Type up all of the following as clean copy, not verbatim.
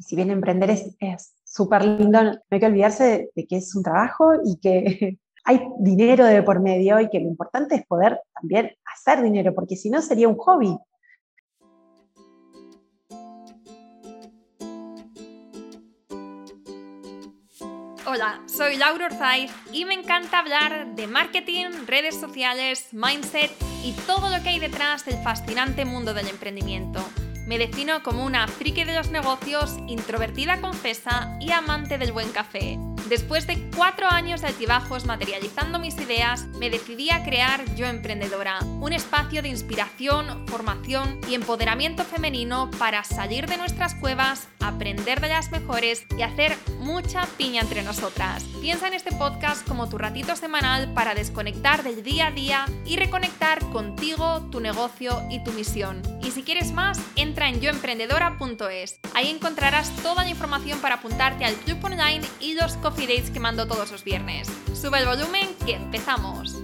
si bien emprender es súper lindo, no hay que olvidarse de que es un trabajo y que hay dinero de por medio y que lo importante es poder también hacer dinero, porque si no sería un hobby. Hola, soy Laura Urzaiz y me encanta hablar de marketing, redes sociales, mindset y todo lo que hay detrás del fascinante mundo del emprendimiento. Me defino como una friki de los negocios, introvertida confesa y amante del buen café. Después de 4 años de altibajos materializando mis ideas, me decidí a crear Yo Emprendedora, un espacio de inspiración, formación y empoderamiento femenino para salir de nuestras cuevas, aprender de las mejores y hacer mucha piña entre nosotras. Piensa en este podcast como tu ratito semanal para desconectar del día a día y reconectar contigo, tu negocio y tu misión. Y si quieres más, entra en yoemprendedora.es. Ahí encontrarás toda la información para apuntarte al club online y los coffee que mando todos los viernes. Sube el volumen que empezamos.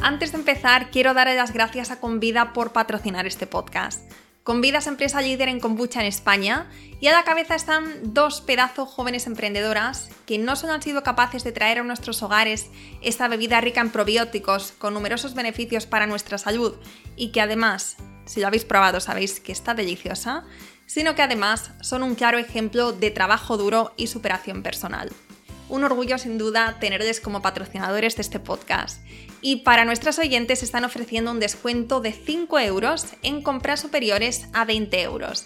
Antes de empezar, quiero darle las gracias a Convida por patrocinar este podcast. Convida es empresa líder en kombucha en España y a la cabeza están 2 pedazo jóvenes emprendedoras que no solo han sido capaces de traer a nuestros hogares esta bebida rica en probióticos con numerosos beneficios para nuestra salud y que además, si lo habéis probado, sabéis que está deliciosa, sino que además son un claro ejemplo de trabajo duro y superación personal. Un orgullo sin duda tenerles como patrocinadores de este podcast. Y para nuestras oyentes están ofreciendo un descuento de 5 € en compras superiores a 20 €.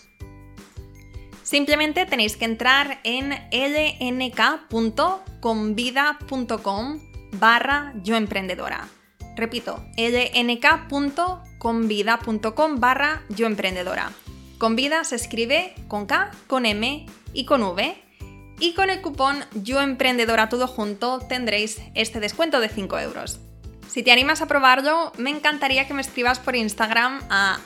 Simplemente tenéis que entrar en lnk.convida.com/yoemprendedora. Repito, lnk.convida.com/yoemprendedora. Convida se escribe con K, con M y con V. Y con el cupón Yo Emprendedora todo junto tendréis este descuento de 5 €. Si te animas a probarlo, me encantaría que me escribas por Instagram a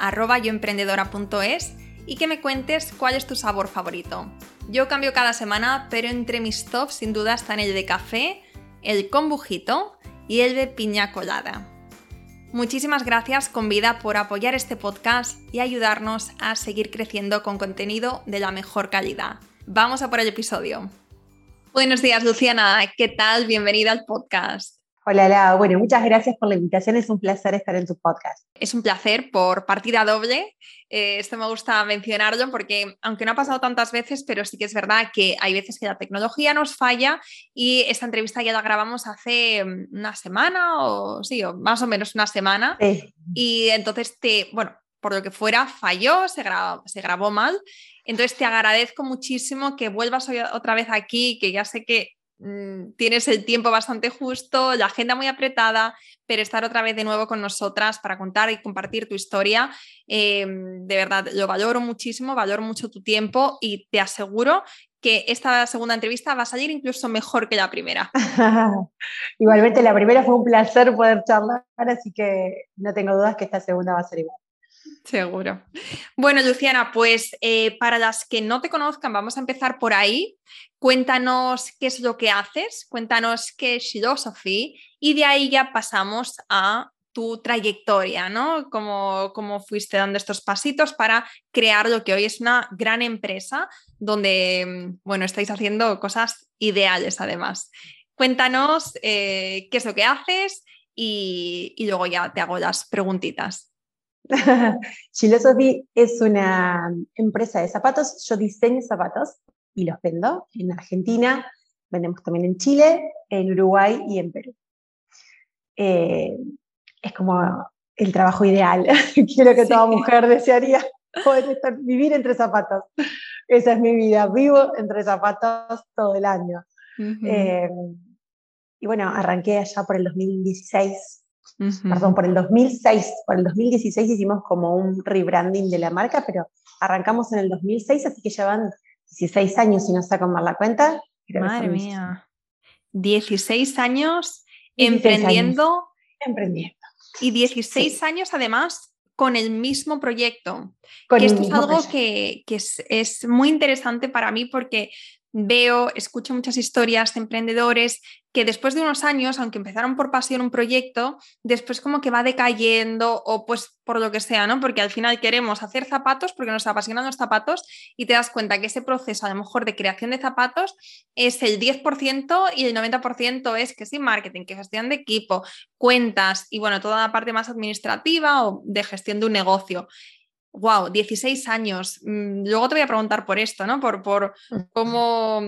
@yoemprendedora.es y que me cuentes cuál es tu sabor favorito. Yo cambio cada semana, pero entre mis tops sin duda están el de café, el con bujito y el de piña colada. Muchísimas gracias Convida por apoyar este podcast y ayudarnos a seguir creciendo con contenido de la mejor calidad. Vamos a por el episodio. Buenos días Luciana, ¿qué tal? Bienvenida al podcast. Hola Lau, bueno, muchas gracias por la invitación, es un placer estar en tu podcast. Es un placer por partida doble, esto me gusta mencionarlo porque aunque no ha pasado tantas veces, pero sí que es verdad que hay veces que la tecnología nos falla y esta entrevista ya la grabamos hace una semana o más o menos una semana. Sí. Y entonces por lo que fuera falló, se grabó mal. Entonces te agradezco muchísimo que vuelvas otra vez aquí, que ya sé que tienes el tiempo bastante justo, la agenda muy apretada, pero estar otra vez de nuevo con nosotras para contar y compartir tu historia, de verdad lo valoro muchísimo, valoro mucho tu tiempo y te aseguro que esta segunda entrevista va a salir incluso mejor que la primera. Igualmente la primera fue un placer poder charlar, así que no tengo dudas que esta segunda va a ser igual. Seguro. Bueno, Luciana, pues para las que no te conozcan, vamos a empezar por ahí. Cuéntanos qué es lo que haces, cuéntanos qué es Philosophy y de ahí ya pasamos a tu trayectoria, ¿no? Cómo fuiste dando estos pasitos para crear lo que hoy es una gran empresa donde, estáis haciendo cosas ideales además. Cuéntanos qué es lo que haces y luego ya te hago las preguntitas. Philosophy es una empresa de zapatos, yo diseño zapatos y los vendo en Argentina, vendemos también en Chile, en Uruguay y en Perú. Es como el trabajo ideal, creo que toda mujer desearía poder vivir entre zapatos. Esa es mi vida, vivo entre zapatos todo el año. Uh-huh. Arranqué allá por el 2016. Uh-huh. Perdón, por el 2006, por el 2016 hicimos como un rebranding de la marca, pero arrancamos en el 2006, así que llevan 16 años, si no saco mal la cuenta. Madre mía, 16 años 16 emprendiendo. Emprendiendo. Y 16 años además con el mismo proyecto. Esto es algo que es muy interesante para mí porque veo, escucho muchas historias de emprendedores que después de unos años, aunque empezaron por pasión un proyecto, después como que va decayendo o pues por lo que sea, ¿no? Porque al final queremos hacer zapatos porque nos apasionan los zapatos y te das cuenta que ese proceso a lo mejor de creación de zapatos es el 10% y el 90% es que sí, marketing, que gestión de equipo, cuentas y bueno, toda la parte más administrativa o de gestión de un negocio. Wow, 16 años. Luego te voy a preguntar por esto, ¿no? Por cómo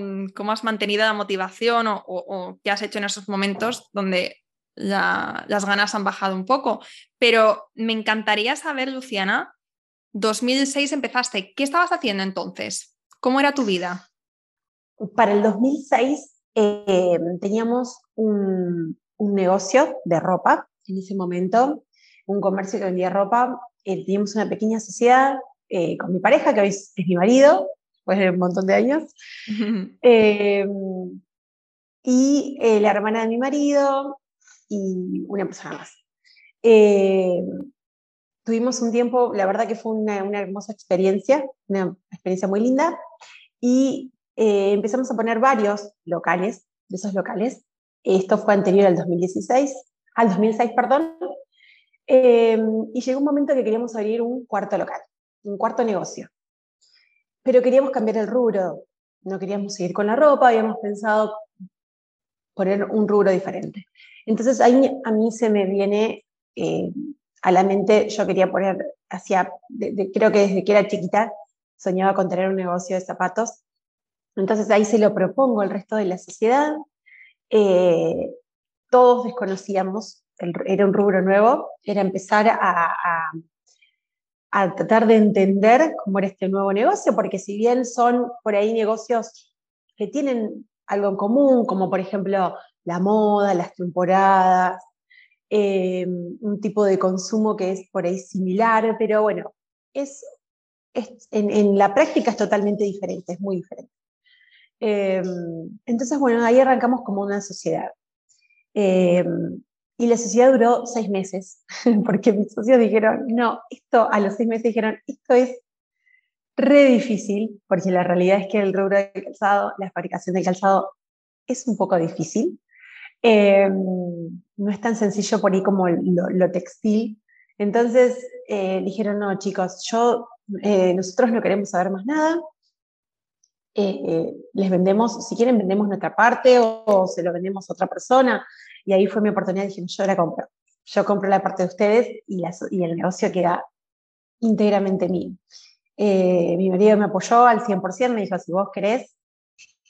has mantenido la motivación o qué has hecho en esos momentos donde las ganas han bajado un poco. Pero me encantaría saber, Luciana, 2006 empezaste. ¿Qué estabas haciendo entonces? ¿Cómo era tu vida? Para el 2006 teníamos un negocio de ropa en ese momento, un comercio que vendía ropa. Teníamos una pequeña sociedad con mi pareja, que hoy es mi marido, después de un montón de años. Y la hermana de mi marido y una persona más. Tuvimos un tiempo, la verdad que fue una hermosa experiencia, una experiencia muy linda, y empezamos a poner varios locales, de esos locales. Esto fue anterior al 2006. Y llegó un momento que queríamos abrir un cuarto local, un cuarto negocio. Pero queríamos cambiar el rubro, no queríamos seguir con la ropa, habíamos pensado poner un rubro diferente. Entonces ahí a mí se me viene a la mente, yo quería poner, creo que desde que era chiquita, soñaba con tener un negocio de zapatos. Entonces ahí se lo propongo al resto de la sociedad. Todos desconocíamos. Era un rubro nuevo, era empezar a tratar de entender cómo era este nuevo negocio, porque si bien son por ahí negocios que tienen algo en común, como por ejemplo la moda, las temporadas, un tipo de consumo que es por ahí similar, pero bueno, en la práctica es totalmente diferente, es muy diferente. Entonces, bueno, ahí arrancamos como una sociedad. Y la sociedad duró 6 meses, porque mis socios dijeron, no, esto a los 6 meses dijeron, esto es re difícil, porque la realidad es que el rubro del calzado, la fabricación del calzado, es un poco difícil. No es tan sencillo por ahí como lo textil. Entonces dijeron, no, chicos, nosotros no queremos saber más nada. Les vendemos, si quieren vendemos nuestra parte o se lo vendemos a otra persona, y ahí fue mi oportunidad, dije, yo compro la parte de ustedes y el negocio queda íntegramente mío. Mi marido me apoyó al 100%, me dijo, si vos querés,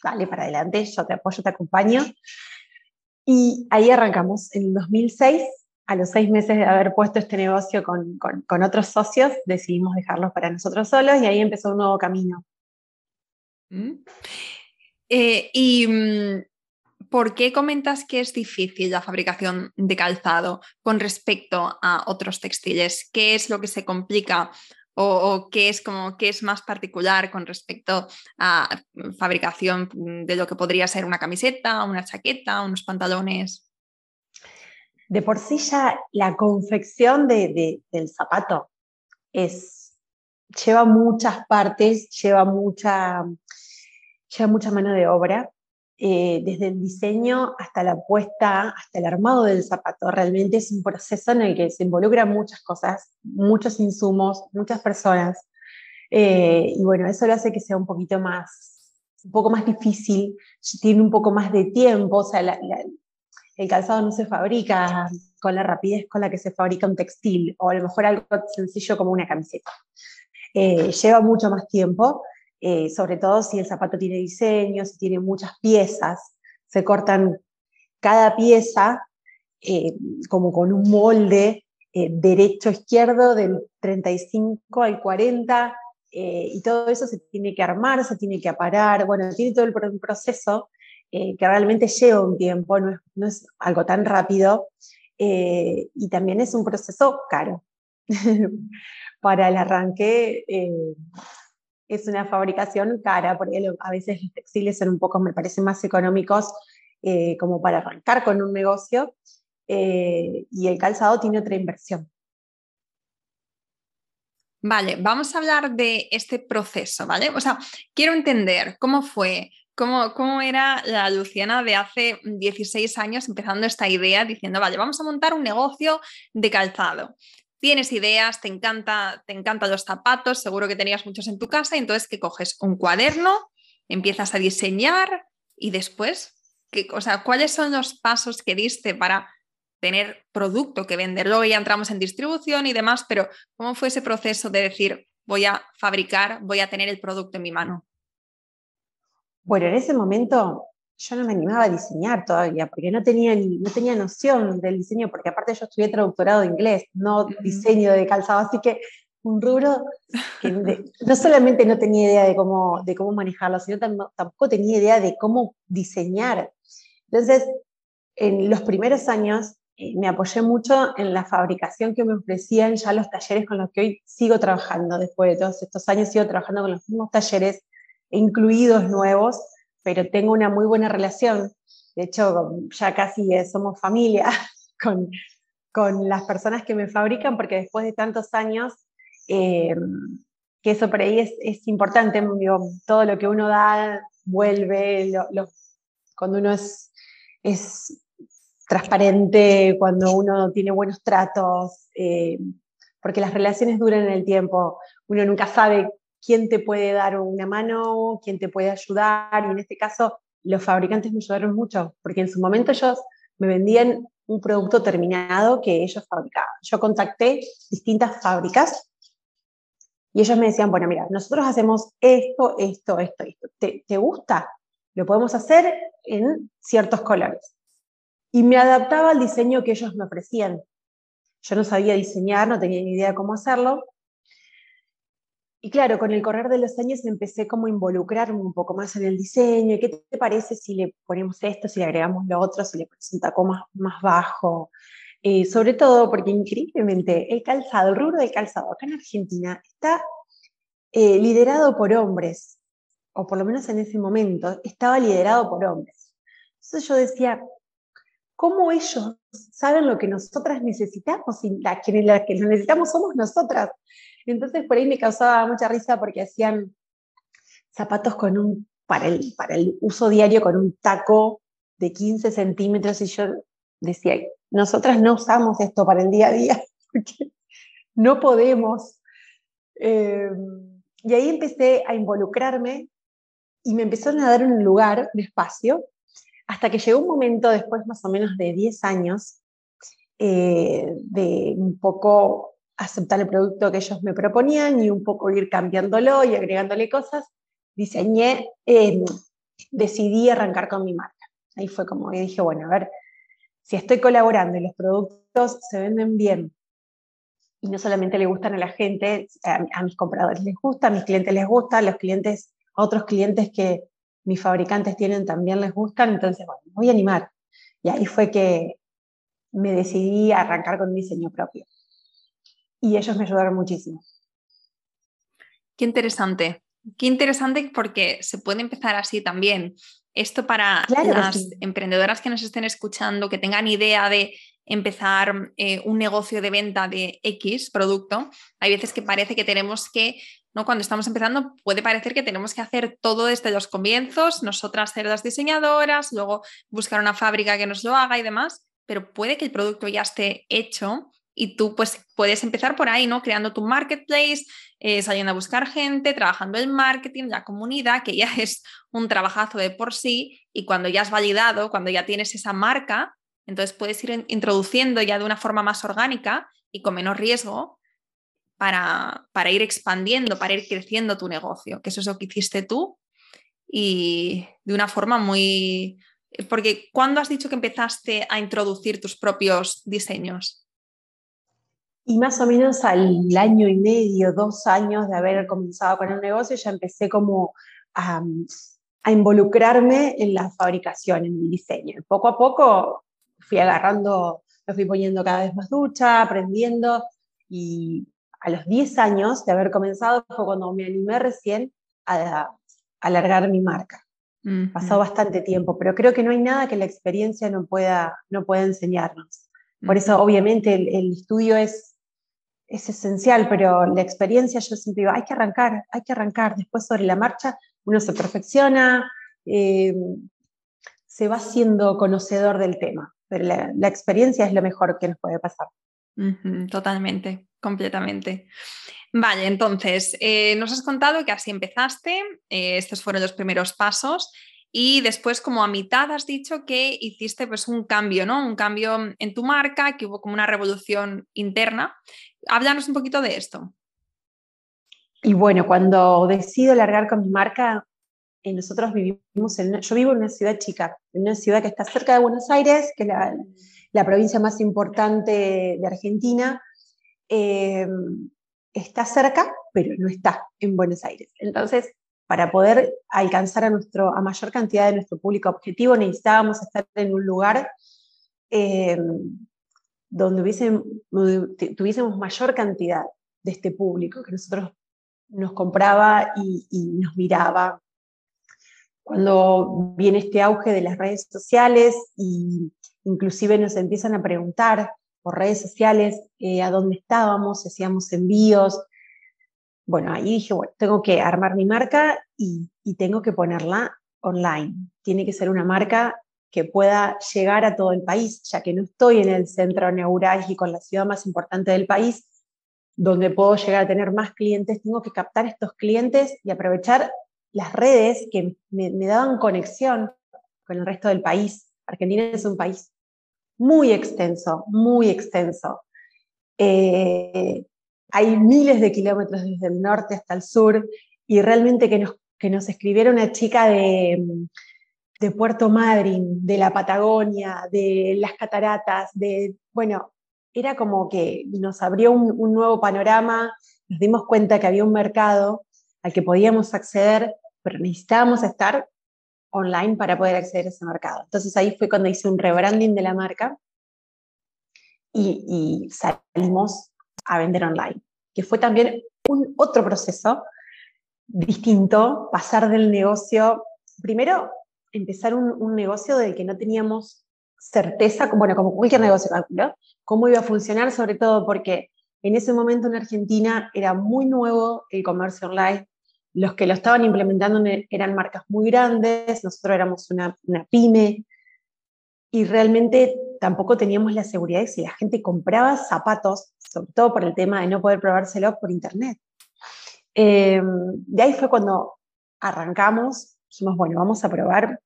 dale para adelante, yo te apoyo, te acompaño, y ahí arrancamos en 2006, a los 6 meses de haber puesto este negocio con otros socios, decidimos dejarlos para nosotros solos, y ahí empezó un nuevo camino. ¿Y por qué comentas que es difícil la fabricación de calzado con respecto a otros textiles? ¿Qué es lo que se complica o qué es más particular con respecto a fabricación de lo que podría ser una camiseta, una chaqueta, unos pantalones? De por sí ya la confección del zapato lleva muchas partes, lleva mucha mano de obra, desde el diseño hasta la puesta, hasta el armado del zapato. Realmente es un proceso en el que se involucran muchas cosas, muchos insumos, muchas personas, y bueno, eso lo hace que sea un poco más difícil, tiene un poco más de tiempo, o sea, el calzado no se fabrica con la rapidez con la que se fabrica un textil, o a lo mejor algo sencillo como una camiseta. Lleva mucho más tiempo, sobre todo si el zapato tiene diseño, si tiene muchas piezas, se cortan cada pieza como con un molde derecho-izquierdo del 35 al 40, y todo eso se tiene que armar, se tiene que aparar, bueno, tiene todo el proceso que realmente lleva un tiempo, no es algo tan rápido, y también es un proceso caro. Para el arranque es una fabricación cara, porque a veces los textiles son un poco, me parecen más económicos como para arrancar con un negocio, y el calzado tiene otra inversión. Vale, vamos a hablar de este proceso, ¿vale? O sea, quiero entender cómo fue, ¿Cómo era la Luciana de hace 16 años empezando esta idea diciendo, vale, vamos a montar un negocio de calzado? Tienes ideas, te encantan los zapatos, seguro que tenías muchos en tu casa, y entonces que coges un cuaderno, empiezas a diseñar y después, ¿cuáles son los pasos que diste para tener producto que vender? Luego ya entramos en distribución y demás, pero ¿cómo fue ese proceso de decir, voy a fabricar, voy a tener el producto en mi mano? Bueno, en ese momento yo no me animaba a diseñar todavía, porque no tenía noción del diseño, porque aparte yo estudié traductorado de inglés, no diseño de calzado, así que un rubro que no solamente no tenía idea de cómo manejarlo, sino tampoco tenía idea de cómo diseñar. Entonces, en los primeros años me apoyé mucho en la fabricación que me ofrecían ya los talleres con los que hoy sigo trabajando. Después de todos estos años sigo trabajando con los mismos talleres, incluidos nuevos, pero tengo una muy buena relación. De hecho, ya casi somos familia con las personas que me fabrican, porque después de tantos años, que eso por ahí es importante, digo, todo lo que uno da vuelve, cuando uno es transparente, cuando uno tiene buenos tratos, porque las relaciones duran en el tiempo, uno nunca sabe quién te puede dar una mano, quién te puede ayudar, y en este caso los fabricantes me ayudaron mucho, porque en su momento ellos me vendían un producto terminado que ellos fabricaban. Yo contacté distintas fábricas y ellos me decían, bueno, mira, nosotros hacemos esto. ¿Te gusta? Lo podemos hacer en ciertos colores. Y me adaptaba al diseño que ellos me ofrecían. Yo no sabía diseñar, no tenía ni idea de cómo hacerlo. Y claro, con el correr de los años empecé como a involucrarme un poco más en el diseño. ¿Qué te parece si le ponemos esto, si le agregamos lo otro, si le ponemos un tacón más bajo? Sobre todo porque increíblemente el rubro del calzado acá en Argentina está liderado por hombres, o por lo menos en ese momento estaba liderado por hombres. Entonces yo decía, ¿cómo ellos saben lo que nosotras necesitamos? Y las que lo necesitamos somos nosotras. Entonces por ahí me causaba mucha risa porque hacían zapatos para el uso diario con un taco de 15 centímetros y yo decía, nosotras no usamos esto para el día a día porque no podemos. Y ahí empecé a involucrarme y me empezaron a dar un lugar, un espacio, hasta que llegó un momento después más o menos de 10 años de un poco aceptar el producto que ellos me proponían y un poco ir cambiándolo y agregándole cosas, decidí arrancar con mi marca. Ahí fue como que dije, bueno, a ver, si estoy colaborando y los productos se venden bien y no solamente le gustan a la gente, a mis compradores les gusta, a mis clientes les gusta, a otros clientes que mis fabricantes tienen también les gustan, entonces, bueno, me voy a animar. Y ahí fue que me decidí a arrancar con un diseño propio. Y ellos me ayudaron muchísimo. Qué interesante porque se puede empezar así también. Esto para las emprendedoras que nos estén escuchando, que tengan idea de empezar un negocio de venta de X producto, hay veces que parece que tenemos que, ¿no? Cuando estamos empezando puede parecer que tenemos que hacer todo desde los comienzos, nosotras ser las diseñadoras, luego buscar una fábrica que nos lo haga y demás, pero puede que el producto ya esté hecho. Y tú pues puedes empezar por ahí, ¿no? Creando tu marketplace, saliendo a buscar gente, trabajando el marketing, la comunidad, que ya es un trabajazo de por sí. Y cuando ya has validado, cuando ya tienes esa marca, entonces puedes ir introduciendo ya de una forma más orgánica y con menos riesgo para ir expandiendo, para ir creciendo tu negocio. Que eso es lo que hiciste tú y de una forma muy... Porque ¿cuándo has dicho que empezaste a introducir tus propios diseños? Y más o menos al año y medio, 2 años de haber comenzado con el negocio, ya empecé como a involucrarme en la fabricación, en el diseño. Poco a poco me fui poniendo cada vez más ducha, aprendiendo, y a los 10 años de haber comenzado fue cuando me animé recién a alargar mi marca. Uh-huh. Pasó bastante tiempo, pero creo que no hay nada que la experiencia no pueda enseñarnos. Por eso, obviamente, el estudio es esencial, pero la experiencia yo siempre digo, hay que arrancar, después sobre la marcha uno se perfecciona, se va siendo conocedor del tema. Pero la experiencia es lo mejor que nos puede pasar. Totalmente, completamente. Vale, entonces, nos has contado que así empezaste, estos fueron los primeros pasos, y después como a mitad has dicho que hiciste pues un cambio, ¿no? Un cambio en tu marca, que hubo como una revolución interna. Háblanos un poquito de esto. Y bueno, cuando decido largar con mi marca, nosotros vivimos yo vivo en una ciudad chica, en una ciudad que está cerca de Buenos Aires, que es la provincia más importante de Argentina. Está cerca, pero no está en Buenos Aires. Entonces, para poder alcanzar a mayor cantidad de nuestro público objetivo, necesitábamos estar en un lugar donde tuviésemos mayor cantidad de este público que nosotros nos compraba y nos miraba. Cuando viene este auge de las redes sociales, e inclusive nos empiezan a preguntar por redes sociales a dónde estábamos, si hacíamos envíos. Bueno, ahí dije, bueno, tengo que armar mi marca y tengo que ponerla online. Tiene que ser una marca que pueda llegar a todo el país, ya que no estoy en el centro neurálgico, en la ciudad más importante del país, donde puedo llegar a tener más clientes. Tengo que captar estos clientes y aprovechar las redes que me daban conexión con el resto del país. Argentina es un país muy extenso, muy extenso. Hay miles de kilómetros desde el norte hasta el sur, y realmente que nos escribiera una chica de Puerto Madryn, de la Patagonia, de las Cataratas, bueno, era como que nos abrió un nuevo panorama. Nos dimos cuenta que había un mercado al que podíamos acceder, pero necesitábamos estar online para poder acceder a ese mercado. Entonces ahí fue cuando hice un rebranding de la marca y salimos a vender online, que fue también otro proceso distinto, pasar del negocio, primero empezar un negocio del que no teníamos certeza, bueno, como cualquier negocio, calculo, cómo iba a funcionar, sobre todo porque en ese momento en Argentina era muy nuevo el comercio online. Los que lo estaban implementando eran marcas muy grandes, nosotros éramos una pyme, y realmente tampoco teníamos la seguridad de si la gente compraba zapatos, sobre todo por el tema de no poder probárselo por internet. De ahí fue cuando arrancamos, dijimos, bueno, vamos a probar.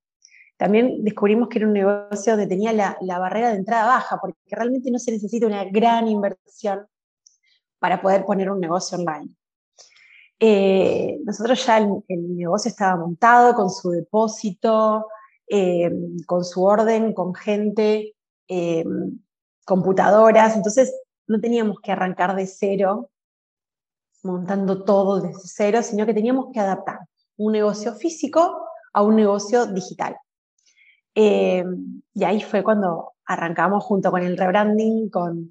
También descubrimos que era un negocio que tenía la barrera de entrada baja, porque realmente no se necesita una gran inversión para poder poner un negocio online. Nosotros ya el negocio estaba montado, con su depósito, con su orden, con gente, computadoras, entonces no teníamos que arrancar de cero, montando todo desde cero, sino que teníamos que adaptar un negocio físico a un negocio digital. Y ahí fue cuando arrancamos junto con el rebranding, con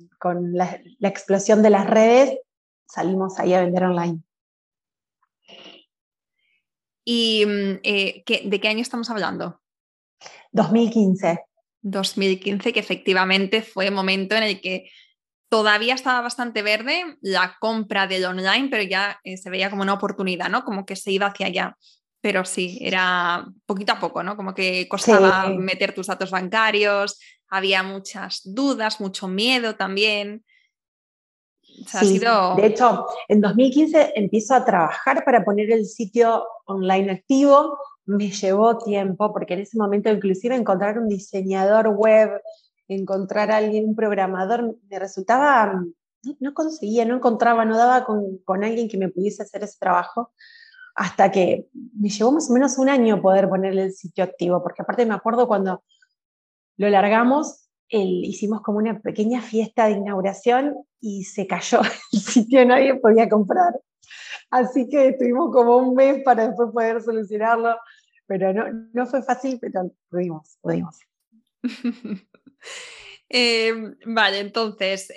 la explosión de las redes, salimos ahí a vender online. ¿Y de qué año estamos hablando? 2015. 2015, que efectivamente fue el momento en el que todavía estaba bastante verde la compra del online, pero ya se veía como una oportunidad, ¿no? Como que se iba hacia allá. Pero sí, era poquito a poco, ¿no? Como que costaba meter tus datos bancarios, había muchas dudas, mucho miedo también. O sea, sí, de hecho, en 2015 empiezo a trabajar para poner el sitio online activo. Me llevó tiempo, porque en ese momento inclusive encontrar un diseñador web, encontrar a alguien, un programador, me resultaba, no conseguía, no encontraba, no daba con alguien que me pudiese hacer ese trabajo, hasta que me llevó más o menos un año poder ponerle el sitio activo, porque aparte me acuerdo cuando lo largamos, hicimos como una pequeña fiesta de inauguración y se cayó el sitio, nadie podía comprar. Así que estuvimos como un mes para después poder solucionarlo, pero no fue fácil, pero pudimos. Vale, entonces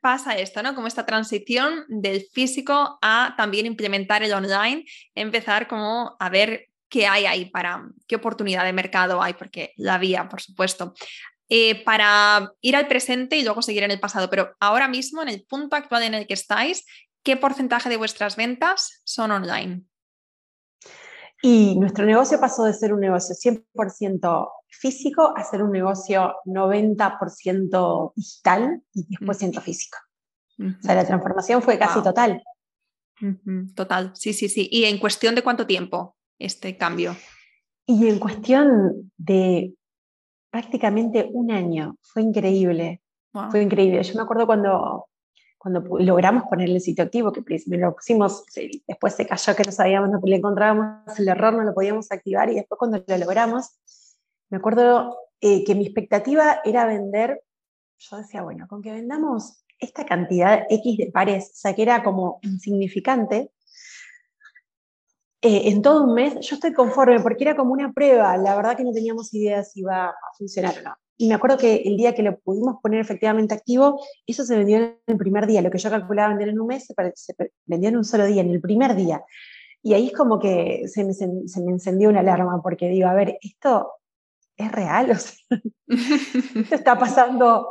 pasa esto, ¿no? Como esta transición del físico a también implementar el online, empezar como a ver qué hay ahí, qué oportunidad de mercado hay, porque la había, por supuesto. Para ir al presente y luego seguir en el pasado, pero ahora mismo, en el punto actual en el que estáis, ¿qué porcentaje de vuestras ventas son online? Y nuestro negocio pasó de ser un negocio 100% físico a ser un negocio 90% digital y 10% físico. O sea, la transformación fue casi total. Total, sí. ¿Y en cuestión de cuánto tiempo este cambio? Y en cuestión de prácticamente un año. Fue increíble. Wow. Fue increíble. Yo me acuerdo cuando logramos ponerle el sitio activo, que me lo pusimos, después se cayó que no sabíamos, no le encontrábamos el error, no lo podíamos activar, y después cuando lo logramos, me acuerdo que mi expectativa era vender, yo decía, bueno, con que vendamos esta cantidad X de pares, o sea, que era como insignificante, en todo un mes yo estoy conforme, porque era como una prueba, la verdad que no teníamos idea si iba a funcionar o no. Y me acuerdo que el día que lo pudimos poner efectivamente activo, eso se vendió en el primer día. Lo que yo calculaba vender en un mes se vendió en un solo día, en el primer día. Y ahí es como que se me encendió una alarma, porque digo, a ver, ¿esto es real? O sea, ¿esto está pasando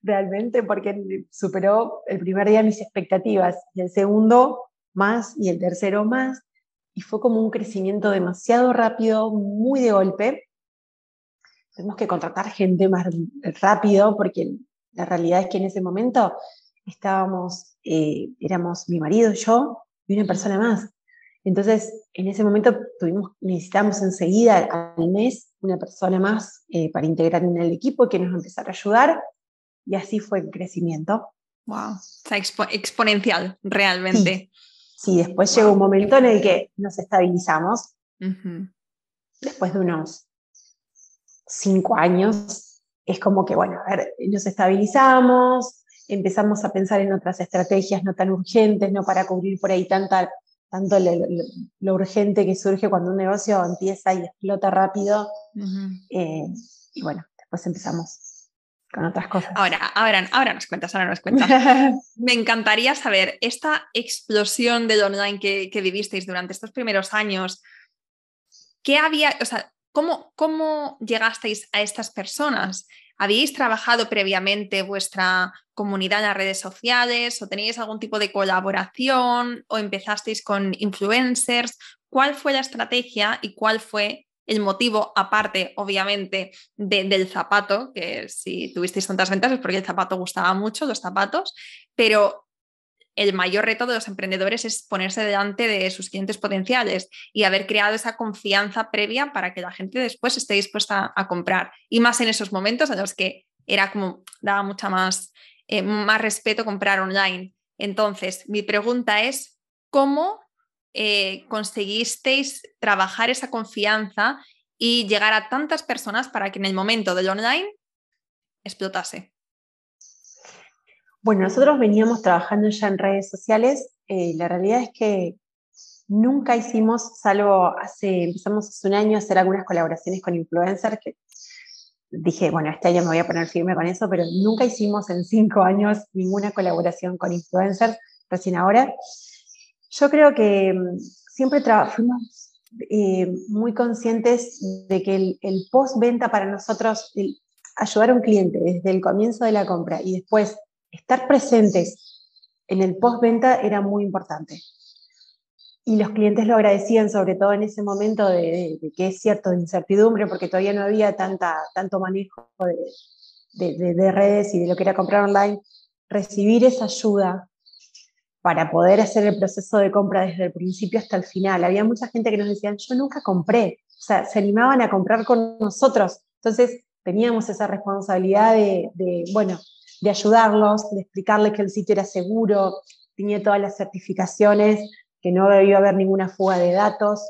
realmente? Porque superó el primer día mis expectativas, y el segundo más, y el tercero más. Y fue como un crecimiento demasiado rápido, muy de golpe. Tuvimos que contratar gente más rápido, porque la realidad es que en ese momento éramos mi marido, yo y una persona más. Entonces, en ese momento necesitamos enseguida al mes una persona más para integrar en el equipo, que nos empezara a ayudar, y así fue el crecimiento. Wow, o sea, exponencial realmente. Sí, después llegó un momento en el que nos estabilizamos. Después de unos 5 años, es como que, bueno, a ver, nos estabilizamos, empezamos a pensar en otras estrategias no tan urgentes, no para cubrir por ahí tanto lo urgente que surge cuando un negocio empieza y explota rápido. Y bueno, después empezamos con otras cosas. Ahora nos cuentas, Me encantaría saber, esta explosión del online que vivisteis durante estos primeros años, ¿qué había? O sea, ¿Cómo llegasteis a estas personas? ¿Habíais trabajado previamente vuestra comunidad en las redes sociales? ¿O teníais algún tipo de colaboración? ¿O empezasteis con influencers? ¿Cuál fue la estrategia y cuál fue el motivo, aparte, obviamente, del zapato? Que si tuvisteis tantas ventas es porque el zapato gustaba mucho, los zapatos, pero el mayor reto de los emprendedores es ponerse delante de sus clientes potenciales y haber creado esa confianza previa para que la gente después esté dispuesta a comprar. Y más en esos momentos en los que era como, daba mucha más respeto comprar online. Entonces, mi pregunta es, ¿cómo conseguisteis trabajar esa confianza y llegar a tantas personas para que en el momento del online explotase? Bueno, nosotros veníamos trabajando ya en redes sociales. La realidad es que nunca hicimos, salvo empezamos hace un año a hacer algunas colaboraciones con influencers, que dije, bueno, este año me voy a poner firme con eso, pero nunca hicimos en 5 años ninguna colaboración con influencers, recién ahora. Yo creo que siempre fuimos muy conscientes de que el post-venta para nosotros, el ayudar a un cliente desde el comienzo de la compra y después estar presentes en el postventa era muy importante. Y los clientes lo agradecían, sobre todo en ese momento de que es cierto, de incertidumbre, porque todavía no había tanto manejo de redes y de lo que era comprar online. Recibir esa ayuda para poder hacer el proceso de compra desde el principio hasta el final. Había mucha gente que nos decían, yo nunca compré. O sea, se animaban a comprar con nosotros. Entonces, teníamos esa responsabilidad de ayudarlos, de explicarles que el sitio era seguro, tenía todas las certificaciones, que no debió haber ninguna fuga de datos,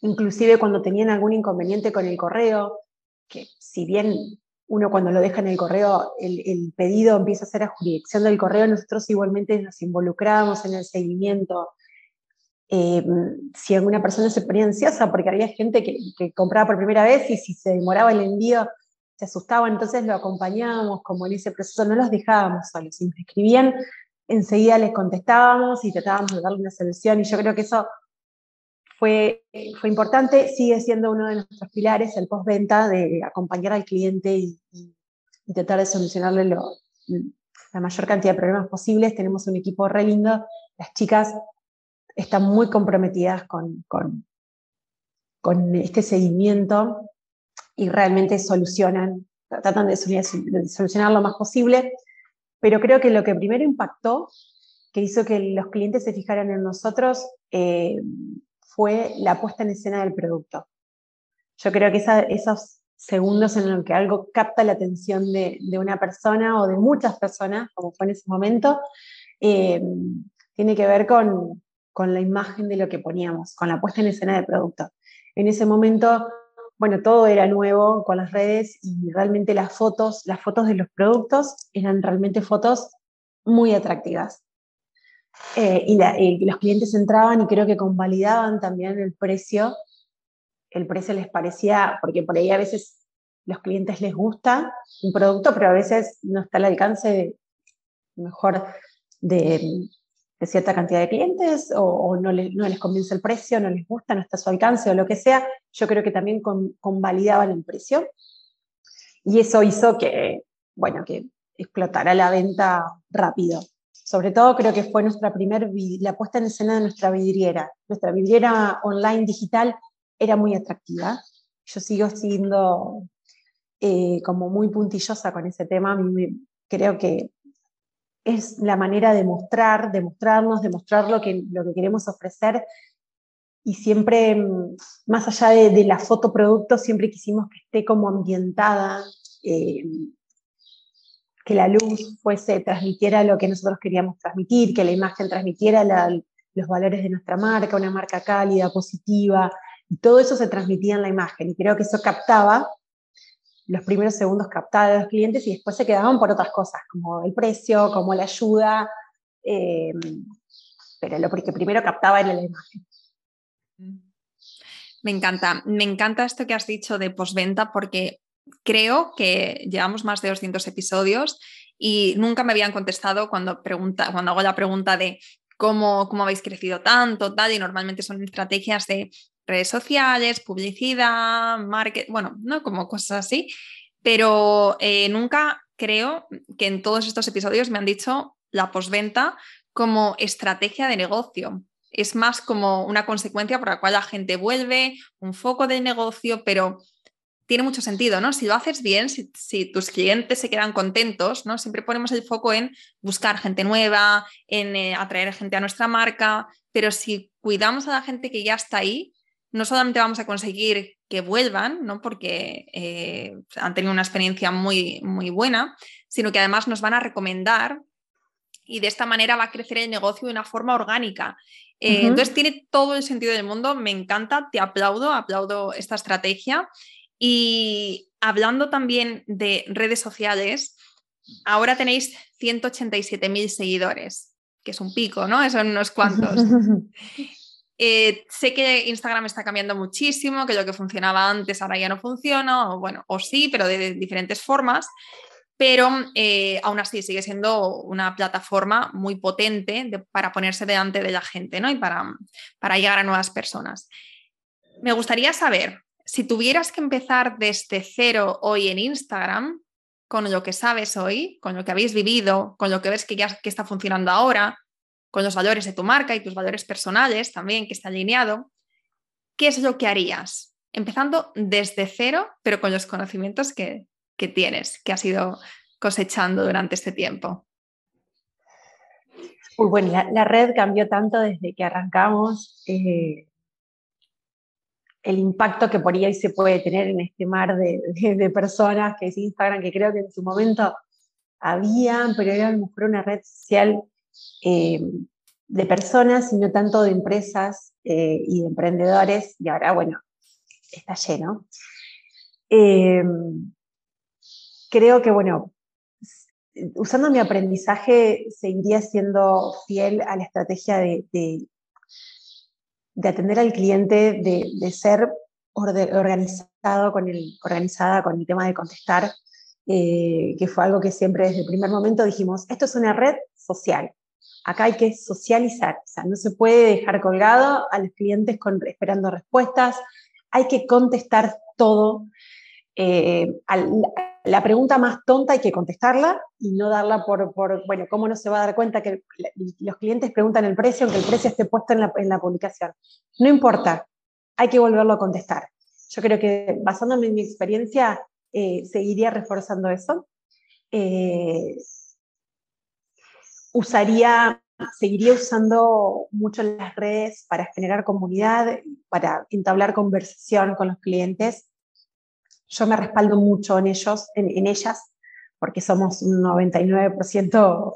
inclusive cuando tenían algún inconveniente con el correo, que si bien uno cuando lo deja en el correo, el pedido empieza a ser a jurisdicción del correo, nosotros igualmente nos involucrábamos en el seguimiento. Si alguna persona se ponía ansiosa, porque había gente que compraba por primera vez y si se demoraba el envío, se asustaban, entonces lo acompañábamos como en ese proceso, no los dejábamos solos, si nos escribían, enseguida les contestábamos y tratábamos de darle una solución, y yo creo que eso fue importante, sigue siendo uno de nuestros pilares, el postventa, de acompañar al cliente y tratar de solucionarle la mayor cantidad de problemas posibles. Tenemos un equipo re lindo, las chicas están muy comprometidas con con este seguimiento y realmente solucionan, tratan de solucionar lo más posible, pero creo que lo que primero impactó, que hizo que los clientes se fijaran en nosotros, fue la puesta en escena del producto. Yo creo que esos segundos en los que algo capta la atención de una persona o de muchas personas, como fue en ese momento, tiene que ver con la imagen de lo que poníamos, con la puesta en escena del producto. En ese momento, bueno, todo era nuevo con las redes y realmente las fotos de los productos eran realmente fotos muy atractivas. Y los clientes entraban y creo que convalidaban también el precio. El precio les parecía, porque por ahí a veces los clientes les gusta un producto, pero a veces no está al alcance de cierta cantidad de clientes, o no les convence el precio, no les gusta, no está a su alcance o lo que sea. Yo creo que también convalidaban el precio. Y eso hizo que, bueno, que explotara la venta rápido. Sobre todo creo que fue la puesta en escena de nuestra vidriera. Nuestra vidriera online digital era muy atractiva. Yo sigo siendo como muy puntillosa con ese tema. Creo que es la manera de mostrar, de mostrarnos, de mostrar lo que queremos ofrecer. Y siempre, más allá de la foto producto, siempre quisimos que esté como ambientada, que la luz transmitiera lo que nosotros queríamos transmitir, que la imagen transmitiera los valores de nuestra marca, una marca cálida, positiva, y todo eso se transmitía en la imagen, y creo que eso captaba, los primeros segundos captaba a los clientes, y después se quedaban por otras cosas, como el precio, como la ayuda, pero lo que primero captaba era la imagen. Me encanta esto que has dicho de postventa, porque creo que llevamos más de 200 episodios y nunca me habían contestado cuando hago la pregunta de cómo habéis crecido tanto, tal, y normalmente son estrategias de redes sociales, publicidad, marketing, bueno, ¿no? Como cosas así, pero nunca creo que en todos estos episodios me han dicho la postventa como estrategia de negocio. Es más como una consecuencia por la cual la gente vuelve, un foco de negocio, pero tiene mucho sentido, ¿no? Si lo haces bien, si tus clientes se quedan contentos, ¿no? Siempre ponemos el foco en buscar gente nueva, en atraer gente a nuestra marca, pero si cuidamos a la gente que ya está ahí, no solamente vamos a conseguir que vuelvan, ¿no? Porque han tenido una experiencia muy, muy buena, sino que además nos van a recomendar y de esta manera va a crecer el negocio de una forma orgánica. Entonces tiene todo el sentido del mundo, me encanta, te aplaudo esta estrategia. Y hablando también de redes sociales, ahora tenéis 187.000 seguidores, que es un pico, ¿no? Son unos cuantos. Sé que Instagram está cambiando muchísimo, que lo que funcionaba antes ahora ya no funciona, o sí, pero de diferentes formas. Pero aún así sigue siendo una plataforma muy potente para ponerse delante de la gente, ¿no? Y para llegar a nuevas personas. Me gustaría saber, si tuvieras que empezar desde cero hoy en Instagram, con lo que sabes hoy, con lo que habéis vivido, con lo que ves que está funcionando ahora, con los valores de tu marca y tus valores personales también, que está alineado, ¿qué es lo que harías? Empezando desde cero, pero con los conocimientos que tienes, que has ido cosechando durante este tiempo. Bueno, la red cambió tanto desde que arrancamos. El impacto que por ahí se puede tener en este mar de personas que es Instagram, que creo que en su momento había, pero era a lo mejor una red social de personas y no tanto de empresas y de emprendedores, y ahora, bueno, está lleno. Creo que, bueno, usando mi aprendizaje, seguiría siendo fiel a la estrategia de atender al cliente, de ser organizada con el tema de contestar, que fue algo que siempre desde el primer momento dijimos, esto es una red social, acá hay que socializar, o sea, no se puede dejar colgado a los clientes esperando respuestas, hay que contestar todo, la pregunta más tonta hay que contestarla y no darla bueno, ¿cómo no se va a dar cuenta que los clientes preguntan el precio aunque el precio esté puesto en la publicación? No importa, hay que volverlo a contestar. Yo creo que basándome en mi experiencia, seguiría reforzando eso. Seguiría usando mucho las redes para generar comunidad, para entablar conversación con los clientes. Yo me respaldo mucho en ellos, en ellas, porque somos un 99%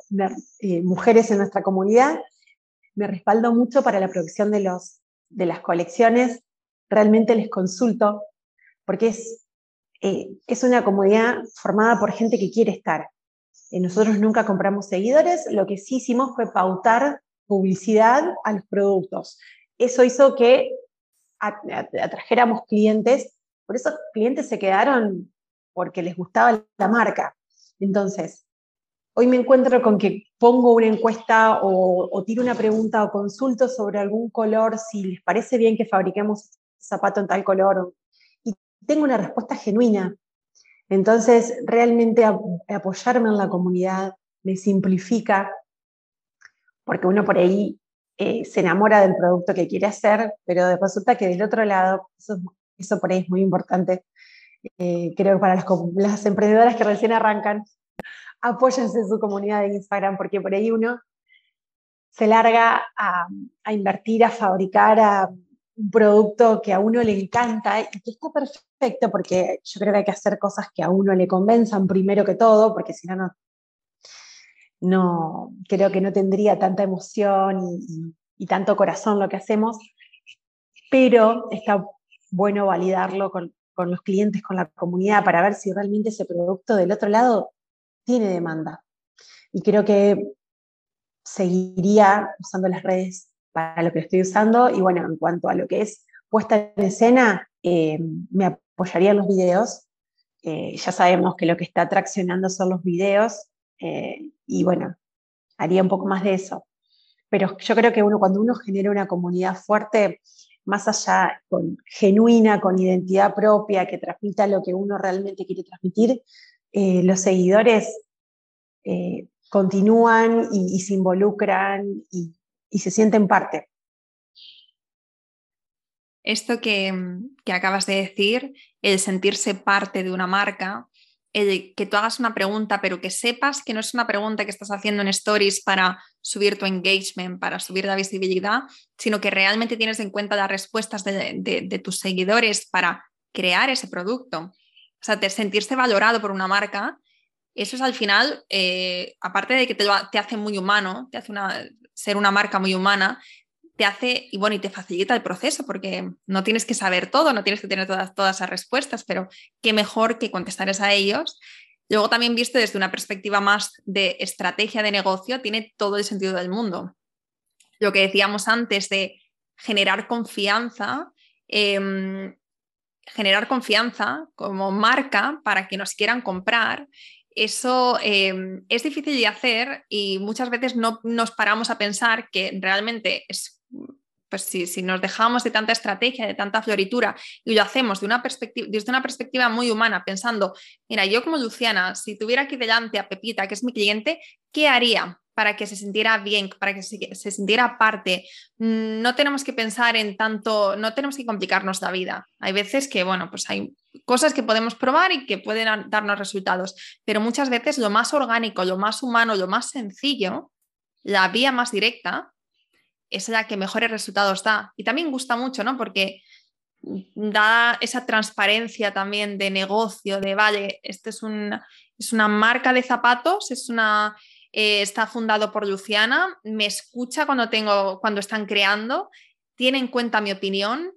mujeres en nuestra comunidad. Me respaldo mucho para la producción de las colecciones. Realmente les consulto, porque es una comunidad formada por gente que quiere estar. Nosotros nunca compramos seguidores, lo que sí hicimos fue pautar publicidad a los productos. Eso hizo que atrajéramos clientes, por eso clientes se quedaron porque les gustaba la marca. Entonces, hoy me encuentro con que pongo una encuesta o tiro una pregunta o consulto sobre algún color, si les parece bien que fabriquemos zapato en tal color, y tengo una respuesta genuina. Entonces, realmente apoyarme en la comunidad me simplifica, porque uno por ahí se enamora del producto que quiere hacer, pero resulta que del otro lado, eso por ahí es muy importante. Creo que para las emprendedoras que recién arrancan, apóyense en su comunidad de Instagram, porque por ahí uno se larga a invertir, a fabricar, un producto que a uno le encanta y que está perfecto, porque yo creo que hay que hacer cosas que a uno le convenzan primero que todo, porque si no, no creo que no tendría tanta emoción y tanto corazón lo que hacemos, pero está bueno validarlo con los clientes, con la comunidad, para ver si realmente ese producto del otro lado tiene demanda. Y creo que seguiría usando las redes para lo que estoy usando, y bueno, en cuanto a lo que es puesta en escena, me apoyaría en los videos. Ya sabemos que lo que está traccionando son los videos, y bueno, haría un poco más de eso. Pero yo creo que cuando uno genera una comunidad fuerte, más allá, genuina, con identidad propia, que transmita lo que uno realmente quiere transmitir, los seguidores continúan y se involucran y se sienten parte. Esto que acabas de decir, el sentirse parte de una marca, el que tú hagas una pregunta, pero que sepas que no es una pregunta que estás haciendo en stories para subir tu engagement, para subir la visibilidad, sino que realmente tienes en cuenta las respuestas de tus seguidores para crear ese producto. O sea, sentirse valorado por una marca, eso es al final, aparte de que te hace muy humano, te hace ser una marca muy humana, te hace, y bueno, y te facilita el proceso, porque no tienes que saber todo, no tienes que tener todas esas respuestas, pero qué mejor que contestarles a ellos. Luego también, visto desde una perspectiva más de estrategia de negocio, tiene todo el sentido del mundo. Lo que decíamos antes de generar confianza, como marca para que nos quieran comprar. Eso es difícil de hacer y muchas veces no nos paramos a pensar que realmente, pues si nos dejamos de tanta estrategia, de tanta floritura y lo hacemos desde una perspectiva muy humana, pensando, mira, yo como Luciana, si tuviera aquí delante a Pepita, que es mi cliente, ¿qué haría para que se sintiera bien, para que se sintiera parte? No tenemos que pensar en tanto, no tenemos que complicarnos la vida. Hay veces que, bueno, pues hay cosas que podemos probar y que pueden darnos resultados, pero muchas veces lo más orgánico, lo más humano, lo más sencillo, la vía más directa, es la que mejores resultados da. Y también gusta mucho, ¿no? Porque da esa transparencia también de negocio, de vale, esto es una marca de zapatos, está fundado por Luciana, me escucha cuando están creando, tiene en cuenta mi opinión,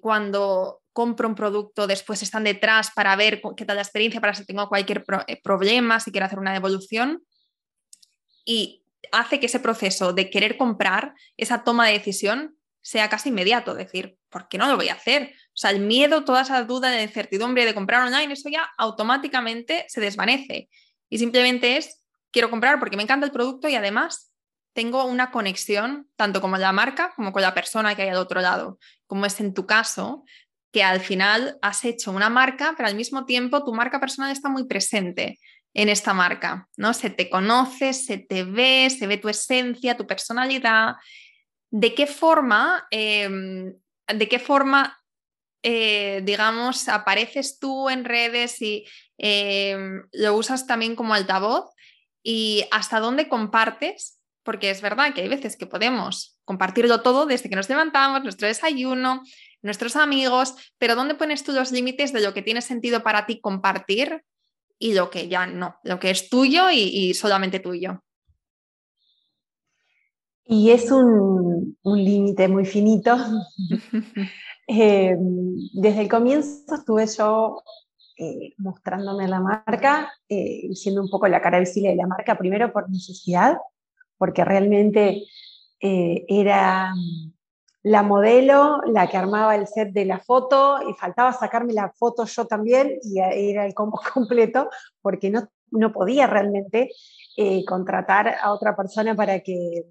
cuando compro un producto, después están detrás para ver qué tal la experiencia, para si tengo cualquier problema, si quiero hacer una devolución, y hace que ese proceso de querer comprar, esa toma de decisión, sea casi inmediato, decir, ¿por qué no lo voy a hacer? O sea, el miedo, toda esa duda, la incertidumbre de comprar online, eso ya automáticamente se desvanece, y simplemente es, quiero comprar porque me encanta el producto y además tengo una conexión, tanto con la marca como con la persona que hay al otro lado, como es en tu caso, que al final has hecho una marca, pero al mismo tiempo tu marca personal está muy presente en esta marca, ¿no? Se te conoce, se ve tu esencia, tu personalidad. ¿De qué forma ¿de qué forma, digamos, apareces tú en redes y lo usas también como altavoz? ¿Y hasta dónde compartes? Porque es verdad que hay veces que podemos compartirlo todo desde que nos levantamos, nuestro desayuno, nuestros amigos, pero ¿dónde pones tú los límites de lo que tiene sentido para ti compartir y lo que ya no, lo que es tuyo y solamente tuyo? Y es un límite muy finito. Desde el comienzo estuve yo mostrándome a la marca, siendo un poco la cara visible de la marca, primero por necesidad, porque realmente era la modelo, la que armaba el set de la foto, y faltaba sacarme la foto yo también, y era el combo completo, porque no podía realmente contratar a otra persona para que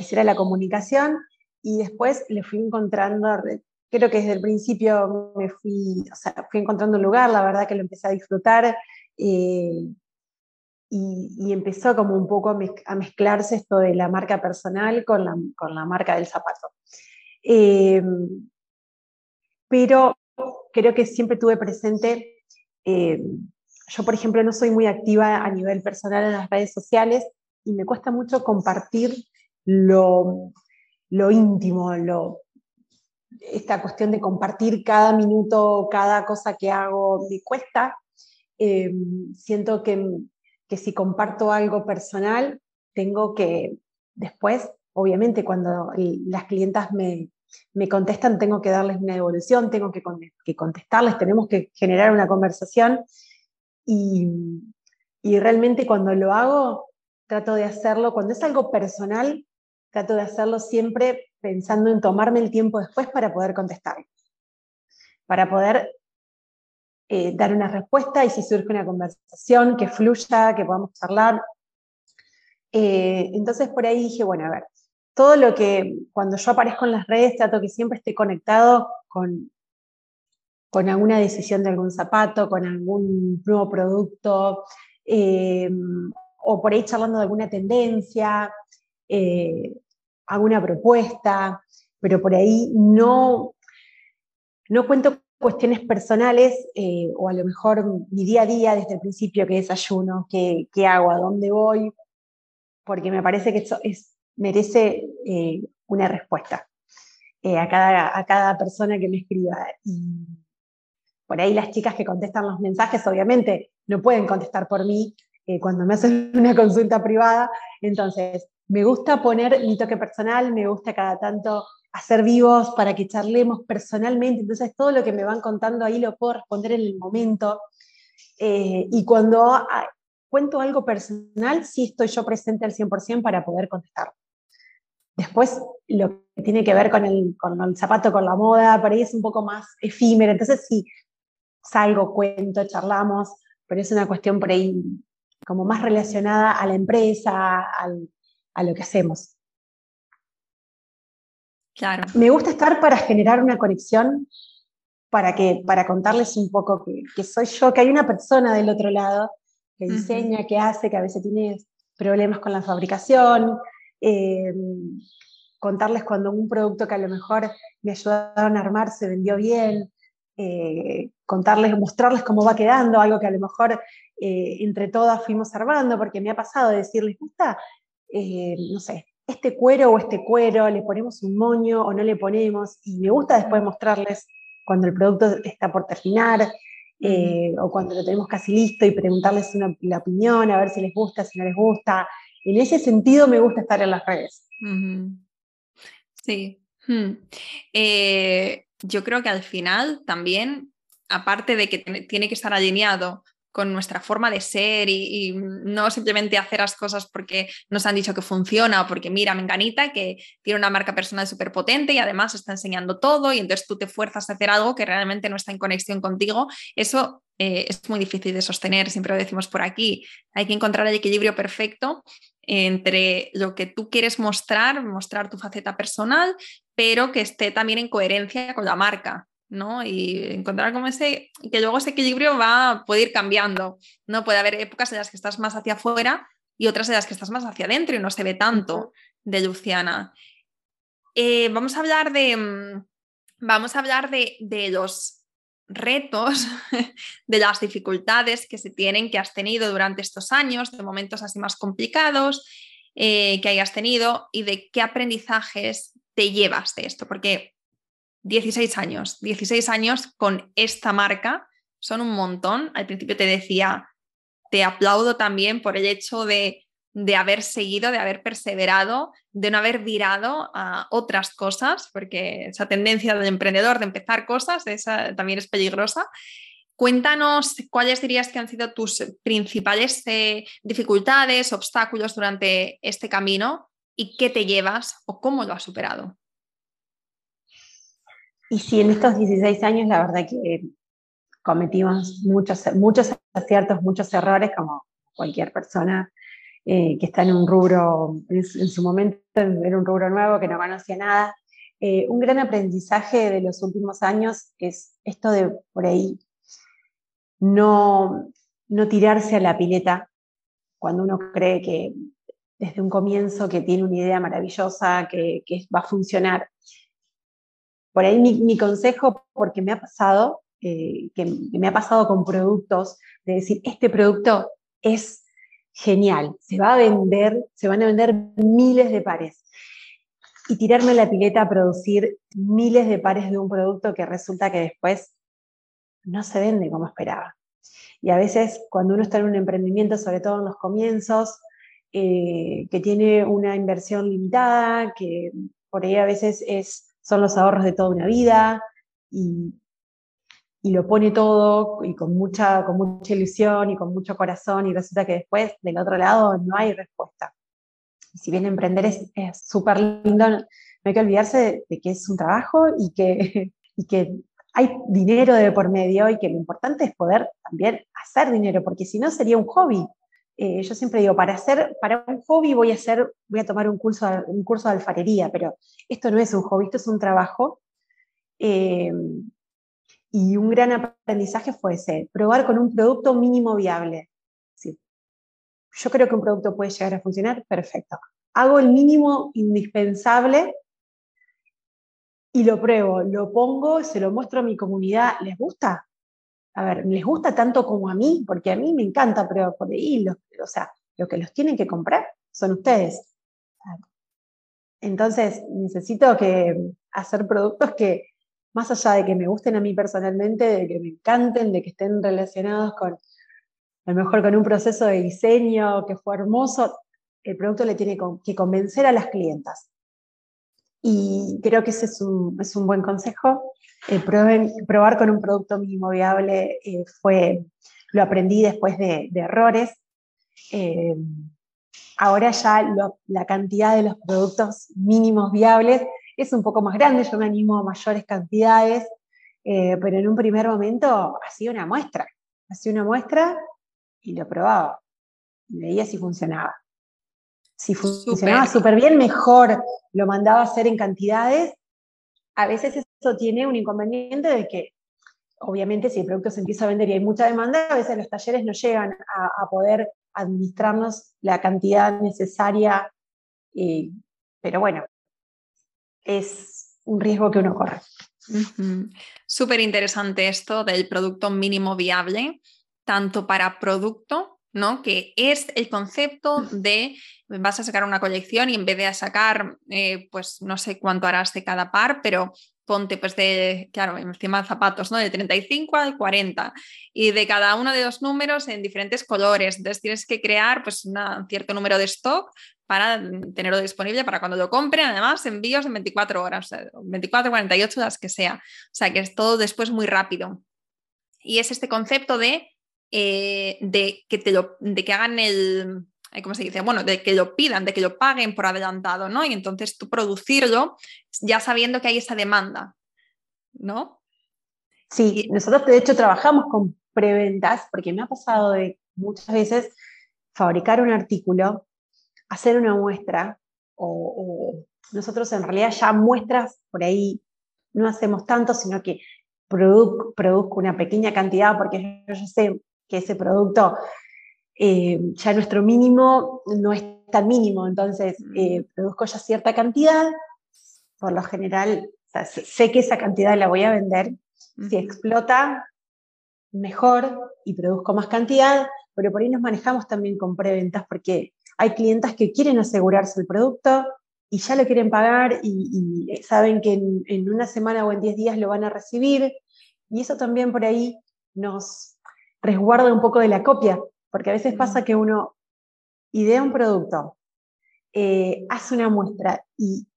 hiciera la comunicación. Y después le fui encontrando, creo que desde el principio fui encontrando un lugar, la verdad que lo empecé a disfrutar, y empezó como un poco a mezclarse esto de la marca personal con la marca del zapato. Pero creo que siempre tuve presente, yo por ejemplo no soy muy activa a nivel personal en las redes sociales, y me cuesta mucho compartir lo íntimo, esta cuestión de compartir cada minuto, cada cosa que hago, me cuesta. Siento que si comparto algo personal, tengo que después, obviamente cuando las clientas me contestan, tengo que darles una devolución, tengo que contestarles, tenemos que generar una conversación, y realmente cuando lo hago, trato de hacerlo, cuando es algo personal, trato de hacerlo siempre pensando en tomarme el tiempo después para poder contestar, para poder dar una respuesta, y si surge una conversación, que fluya, que podamos charlar. Entonces por ahí dije, bueno, a ver, todo lo que cuando yo aparezco en las redes trato que siempre esté conectado con alguna decisión de algún zapato, con algún nuevo producto, o por ahí charlando de alguna tendencia, alguna propuesta, pero por ahí no cuento cuestiones personales, o a lo mejor mi día a día desde el principio, qué desayuno, qué hago, a dónde voy, porque me parece que esto merece una respuesta a cada persona que me escriba. Y por ahí las chicas que contestan los mensajes, obviamente, no pueden contestar por mí cuando me hacen una consulta privada, entonces me gusta poner mi toque personal, me gusta cada tanto hacer vivos para que charlemos personalmente, entonces todo lo que me van contando ahí lo puedo responder en el momento, y cuando cuento algo personal, sí estoy yo presente al 100% para poder contestar. Después, lo que tiene que ver con el zapato, con la moda, por ahí es un poco más efímero, entonces sí, salgo, cuento, charlamos, pero es una cuestión por ahí como más relacionada a la empresa, a lo que hacemos. Claro. Me gusta estar para generar una conexión, para contarles un poco que soy yo, que hay una persona del otro lado que diseña, que hace, que a veces tiene problemas con la fabricación, contarles cuando un producto que a lo mejor me ayudaron a armar se vendió bien, contarles, mostrarles cómo va quedando, algo que a lo mejor entre todas fuimos armando, porque me ha pasado de decirles, ¿gusta? No sé, este cuero o este cuero, le ponemos un moño o no le ponemos, y me gusta después mostrarles cuando el producto está por terminar, o cuando lo tenemos casi listo, y preguntarles la opinión, a ver si les gusta, si no les gusta. En ese sentido me gusta estar en las redes. Sí. Yo creo que al final también, aparte de que tiene que estar alineado con nuestra forma de ser y no simplemente hacer las cosas porque nos han dicho que funciona o porque mira, menganita, que tiene una marca personal súper potente y además está enseñando todo y entonces tú te fuerzas a hacer algo que realmente no está en conexión contigo. Eso es muy difícil de sostener, siempre lo decimos por aquí. Hay que encontrar el equilibrio perfecto entre lo que tú quieres mostrar tu faceta personal, pero que esté también en coherencia con la marca, ¿no? Y encontrar como que luego ese equilibrio puede ir cambiando, ¿no? Puede haber épocas en las que estás más hacia afuera y otras en las que estás más hacia adentro y no se ve tanto de Luciana. vamos a hablar de... Vamos a hablar de los retos, de las dificultades que se tienen, que has tenido durante estos años, de momentos así más complicados que hayas tenido y de qué aprendizajes te llevas de esto. Porque 16 años con esta marca son un montón. Al principio te decía, te aplaudo también por el hecho de haber seguido, de haber perseverado, de no haber virado a otras cosas, porque esa tendencia del emprendedor de empezar cosas, esa también es peligrosa. Cuéntanos cuáles dirías que han sido tus principales dificultades, obstáculos durante este camino y qué te llevas o cómo lo has superado. Y sí, en estos 16 años la verdad que cometimos muchos aciertos, muchos errores, como cualquier persona que está en un rubro, en su momento era un rubro nuevo que no conocía nada. Un gran aprendizaje de los últimos años es esto de por ahí no tirarse a la pileta cuando uno cree que desde un comienzo que tiene una idea maravillosa, que va a funcionar. Por ahí mi consejo, porque me ha pasado, que me ha pasado con productos, de decir, este producto es genial, se va a vender, se van a vender miles de pares. Y tirarme la pileta a producir miles de pares de un producto que resulta que después no se vende como esperaba. Y a veces cuando uno está en un emprendimiento, sobre todo en los comienzos, que tiene una inversión limitada, que por ahí a veces son los ahorros de toda una vida, y lo pone todo, y con mucha ilusión, y con mucho corazón, y resulta que después, del otro lado, no hay respuesta. Y si bien emprender es súper lindo, no hay que olvidarse de que es un trabajo, y que hay dinero de por medio, y que lo importante es poder también hacer dinero, porque si no sería un hobby. Yo siempre digo, para un hobby voy a tomar un curso de alfarería, pero esto no es un hobby, esto es un trabajo. Y un gran aprendizaje fue ese, probar con un producto mínimo viable. Sí. Yo creo que un producto puede llegar a funcionar, perfecto. Hago el mínimo indispensable y lo pruebo, lo pongo, se lo muestro a mi comunidad. ¿Les gusta? A ver, ¿les gusta tanto como a mí? Porque a mí me encanta, pero por ahí, o sea, lo que los tienen que comprar son ustedes. Entonces, necesito hacer productos que, más allá de que me gusten a mí personalmente, de que me encanten, de que estén relacionados con, a lo mejor con un proceso de diseño que fue hermoso, el producto le tiene que convencer a las clientas. Y creo que ese es un buen consejo. Probar con un producto mínimo viable lo aprendí después de errores. Ahora ya la cantidad de los productos mínimos viables es un poco más grande, yo me animo a mayores cantidades, pero en un primer momento hacía una muestra y lo probaba, y veía si funcionaba. Si funcionaba súper bien, mejor, lo mandaba a hacer en cantidades. A veces eso tiene un inconveniente de que, obviamente, si el producto se empieza a vender y hay mucha demanda, a veces los talleres no llegan a poder administrarnos la cantidad necesaria, pero bueno, es un riesgo que uno corre. Uh-huh. Súper interesante esto del producto mínimo viable, tanto para producto, ¿no? Que es el concepto de vas a sacar una colección y en vez de sacar, pues no sé cuánto harás de cada par, pero ponte pues encima de zapatos, ¿no? De 35 al 40 y de cada uno de los números en diferentes colores. Entonces tienes que crear pues un cierto número de stock para tenerlo disponible para cuando lo compren, además envíos en 24 horas, 24, 48, las que sea. O sea, que es todo después muy rápido. Y es este concepto de que lo pidan, de que lo paguen por adelantado, ¿no? Y entonces tú producirlo ya sabiendo que hay esa demanda, ¿no? Sí, nosotros de hecho trabajamos con preventas, porque me ha pasado de muchas veces fabricar un artículo, hacer una muestra, o nosotros en realidad ya muestras por ahí no hacemos tanto, sino que produzco una pequeña cantidad, porque yo sé que ese producto, ya nuestro mínimo no es tan mínimo, entonces produzco ya cierta cantidad, por lo general, o sea, sé que esa cantidad la voy a vender, si explota, mejor, y produzco más cantidad, pero por ahí nos manejamos también con preventas, porque hay clientas que quieren asegurarse el producto y ya lo quieren pagar y saben que en una semana o en 10 días lo van a recibir, y eso también por ahí nos resguarda un poco de la copia, porque a veces pasa que uno idea un producto, hace una muestra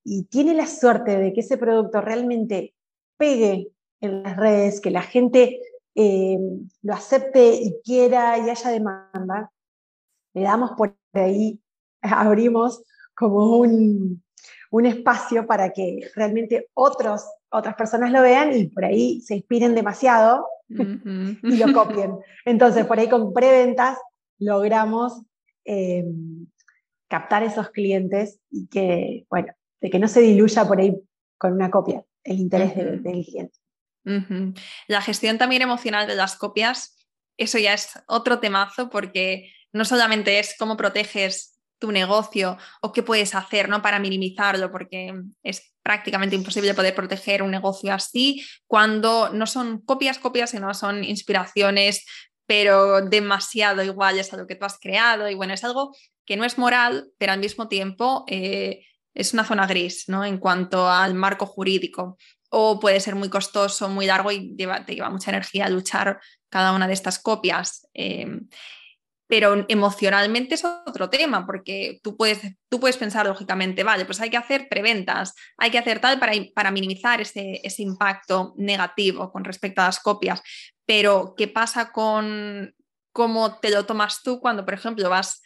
y tiene la suerte de que ese producto realmente pegue en las redes, que la gente lo acepte y quiera y haya demanda, le damos por ahí, abrimos como un espacio para que realmente otras personas lo vean y por ahí se inspiren demasiado y lo copien. Entonces, por ahí con preventas logramos captar esos clientes y que, bueno, de que no se diluya por ahí con una copia el interés del cliente. La gestión también emocional de las copias, eso ya es otro temazo, porque no solamente es cómo proteges tu negocio o qué puedes hacer, ¿no?, para minimizarlo, porque es prácticamente imposible poder proteger un negocio así cuando no son copias, sino son inspiraciones, pero demasiado iguales a lo que tú has creado. Y bueno, es algo que no es moral, pero al mismo tiempo es una zona gris, ¿no?, en cuanto al marco jurídico. O puede ser muy costoso, muy largo y te lleva mucha energía luchar cada una de estas copias. Pero emocionalmente es otro tema, porque tú puedes pensar lógicamente, vale, pues hay que hacer preventas, hay que hacer tal para minimizar ese impacto negativo con respecto a las copias. Pero ¿qué pasa con cómo te lo tomas tú cuando, por ejemplo, vas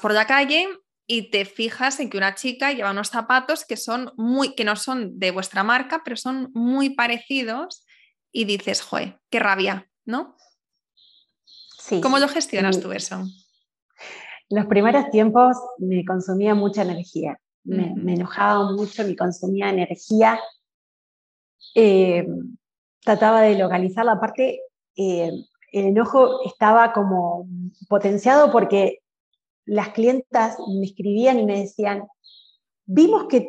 por la calle y te fijas en que una chica lleva unos zapatos que no son de vuestra marca, pero son muy parecidos, y dices, joder, qué rabia, ¿no? Sí. ¿Cómo lo gestionas tú eso? Los primeros tiempos me consumía mucha energía, me enojaba mucho, me consumía energía, trataba de localizar la parte, el enojo estaba como potenciado porque las clientas me escribían y me decían, vimos que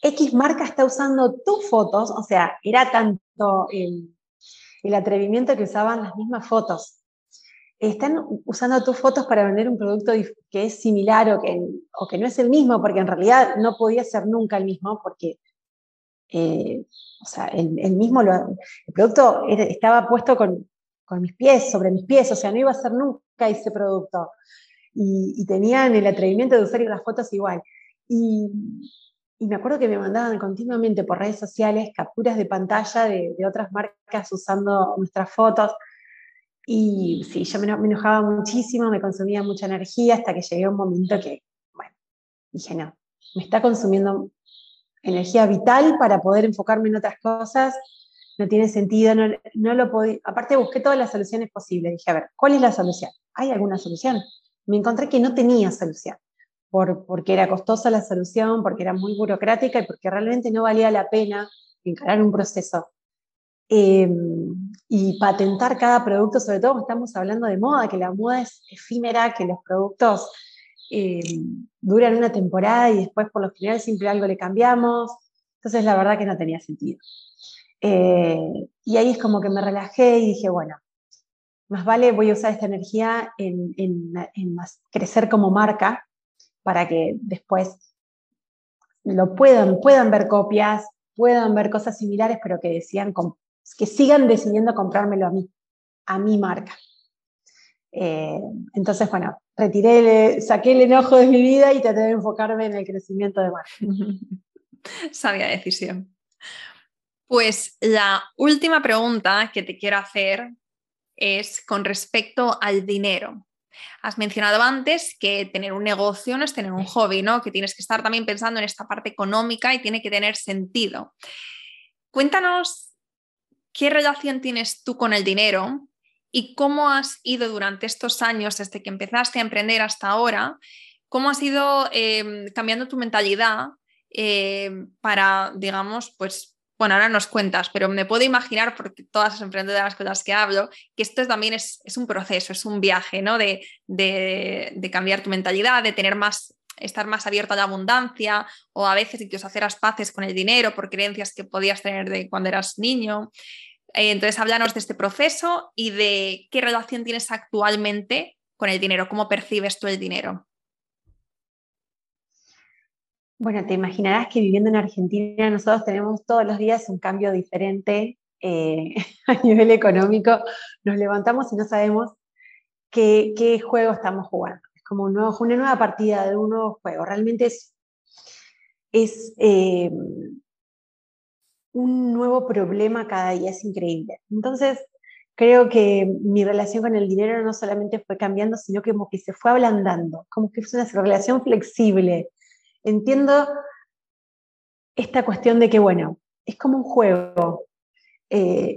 X marca está usando tus fotos, o sea, era tanto el atrevimiento que usaban las mismas fotos. Están usando tus fotos para vender un producto que es similar o que no es el mismo, porque en realidad no podía ser nunca el mismo, porque o sea, el producto estaba puesto con mis pies, sobre mis pies, o sea, no iba a ser nunca ese producto. Y tenían el atrevimiento de usar las fotos igual. Y me acuerdo que me mandaban continuamente por redes sociales capturas de pantalla de otras marcas usando nuestras fotos. Y sí, yo me enojaba muchísimo, me consumía mucha energía, hasta que llegué a un momento que, bueno, dije no, me está consumiendo energía vital para poder enfocarme en otras cosas, no tiene sentido, no lo podía. Aparte busqué todas las soluciones posibles, dije, a ver, ¿cuál es la solución? ¿Hay alguna solución? Me encontré que no tenía solución, porque era costosa la solución, porque era muy burocrática y porque realmente no valía la pena encarar un proceso. Y patentar cada producto, sobre todo cuando estamos hablando de moda, que la moda es efímera, que los productos duran una temporada y después por lo general siempre algo le cambiamos. Entonces la verdad que no tenía sentido. Y ahí es como que me relajé y dije, bueno, más vale voy a usar esta energía en crecer como marca para que después lo puedan ver copias, puedan ver cosas similares, pero que sigan decidiendo comprármelo a mi marca. Entonces, bueno, saqué el enojo de mi vida y traté de enfocarme en el crecimiento de marca. Sabia decisión. Pues la última pregunta que te quiero hacer es con respecto al dinero. Has mencionado antes que tener un negocio no es tener un hobby, ¿no? Que tienes que estar también pensando en esta parte económica y tiene que tener sentido. Cuéntanos qué relación tienes tú con el dinero y cómo has ido durante estos años, desde que empezaste a emprender hasta ahora, cómo has ido cambiando tu mentalidad para, digamos, pues, bueno, ahora nos cuentas, pero me puedo imaginar, porque todas las emprendedoras con las que hablo, que esto también es un proceso, es un viaje, ¿no? De cambiar tu mentalidad, de tener más estar más abierto a la abundancia, o a veces incluso hacer las paces con el dinero por creencias que podías tener de cuando eras niño. Entonces, háblanos de este proceso y de qué relación tienes actualmente con el dinero, cómo percibes tú el dinero. Bueno, te imaginarás que viviendo en Argentina nosotros tenemos todos los días un cambio diferente a nivel económico. Nos levantamos y no sabemos qué juego estamos jugando. Es como una nueva partida de un nuevo juego. Realmente es un nuevo problema cada día, es increíble. Entonces, creo que mi relación con el dinero no solamente fue cambiando, sino que como que se fue ablandando, como que es una relación flexible. Entiendo esta cuestión de que, bueno, es como un juego.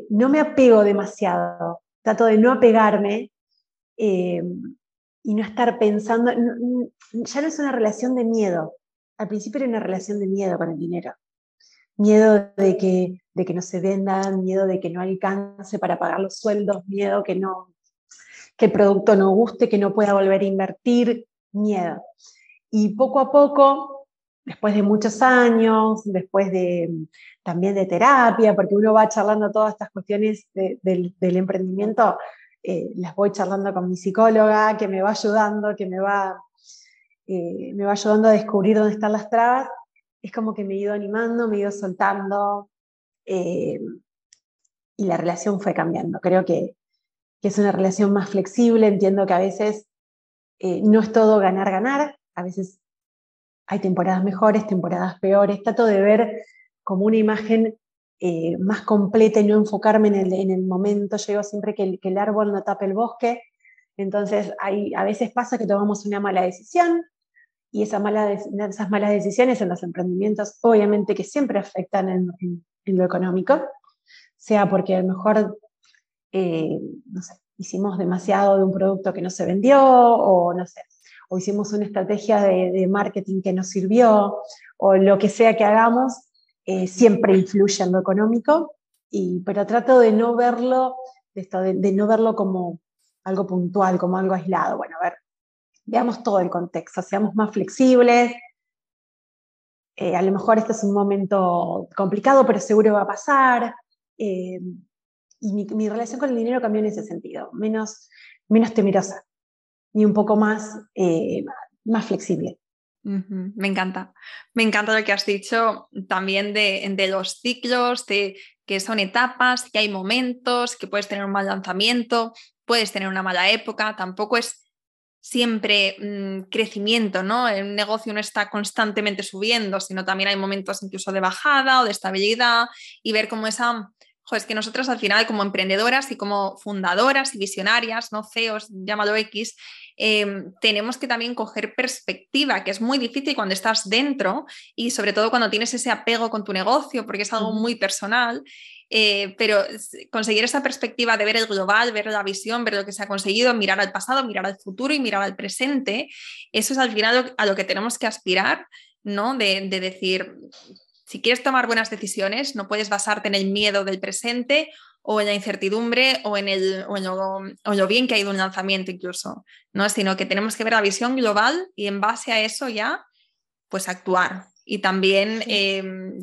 No me apego demasiado, trato de no apegarme y no estar pensando, ya no es una relación de miedo. Al principio era una relación de miedo con el dinero. Miedo de que no se vendan, miedo de que no alcance para pagar los sueldos, miedo que el producto no guste, que no pueda volver a invertir, miedo. Y poco a poco, después de muchos años, después también de terapia, porque uno va charlando todas estas cuestiones del emprendimiento, las voy charlando con mi psicóloga, que me va ayudando, que me va ayudando a descubrir dónde están las trabas. Es como que me he ido animando, me he ido soltando, y la relación fue cambiando. Creo que es una relación más flexible. Entiendo que a veces no es todo ganar-ganar, a veces hay temporadas mejores, temporadas peores. Trato de ver como una imagen más completa y no enfocarme en el momento. Yo digo siempre que el árbol no tapa el bosque. Entonces a veces pasa que tomamos una mala decisión, y esas malas decisiones en los emprendimientos obviamente que siempre afectan en lo económico, sea porque a lo mejor no sé, hicimos demasiado de un producto que no se vendió, o no sé, o hicimos una estrategia de marketing que no sirvió, o lo que sea que hagamos, siempre influye en lo económico, pero trato de no verlo, de no verlo como algo puntual, como algo aislado. Bueno, a ver, veamos todo el contexto, seamos más flexibles. A lo mejor este es un momento complicado, pero seguro va a pasar. Y mi relación con el dinero cambió en ese sentido, menos temerosa y un poco más flexible. Me encanta lo que has dicho también de los ciclos, de que son etapas, que hay momentos, que puedes tener un mal lanzamiento, puedes tener una mala época, tampoco es siempre crecimiento, ¿no? El negocio no está constantemente subiendo, sino también hay momentos incluso de bajada o de estabilidad, y ver cómo es que nosotras al final como emprendedoras y como fundadoras y visionarias, ¿no? CEOs, llámalo X, tenemos que también coger perspectiva, que es muy difícil cuando estás dentro y sobre todo cuando tienes ese apego con tu negocio, porque es algo muy personal. Pero conseguir esa perspectiva de ver el global, ver la visión, ver lo que se ha conseguido, mirar al pasado, mirar al futuro y mirar al presente, eso es al final a lo que tenemos que aspirar, ¿no? De decir, si quieres tomar buenas decisiones, no puedes basarte en el miedo del presente o en la incertidumbre o en lo bien que ha ido un lanzamiento incluso, ¿no? Sino que tenemos que ver la visión global y en base a eso ya, pues actuar. Y también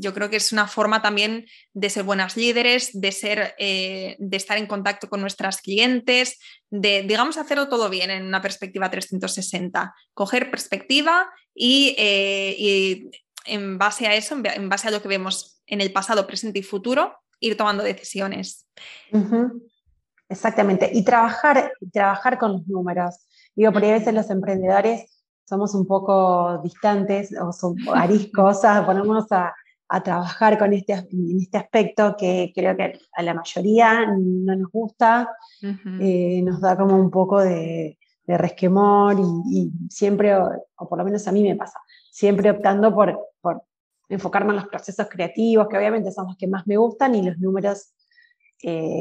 yo creo que es una forma también de ser buenas líderes, de estar en contacto con nuestras clientes, de, digamos, hacerlo todo bien en una perspectiva 360, coger perspectiva y en base a eso, en base a lo que vemos en el pasado, presente y futuro, ir tomando decisiones. Uh-huh. Exactamente, y trabajar con los números. Digo, porque a veces los emprendedores somos un poco distantes o ariscos, o sea, ponemos a trabajar con en este aspecto que creo que a la mayoría no nos gusta, uh-huh. Nos da como un poco de resquemor y siempre, o por lo menos a mí me pasa, siempre optando por enfocarme en los procesos creativos, que obviamente son los que más me gustan, y los números,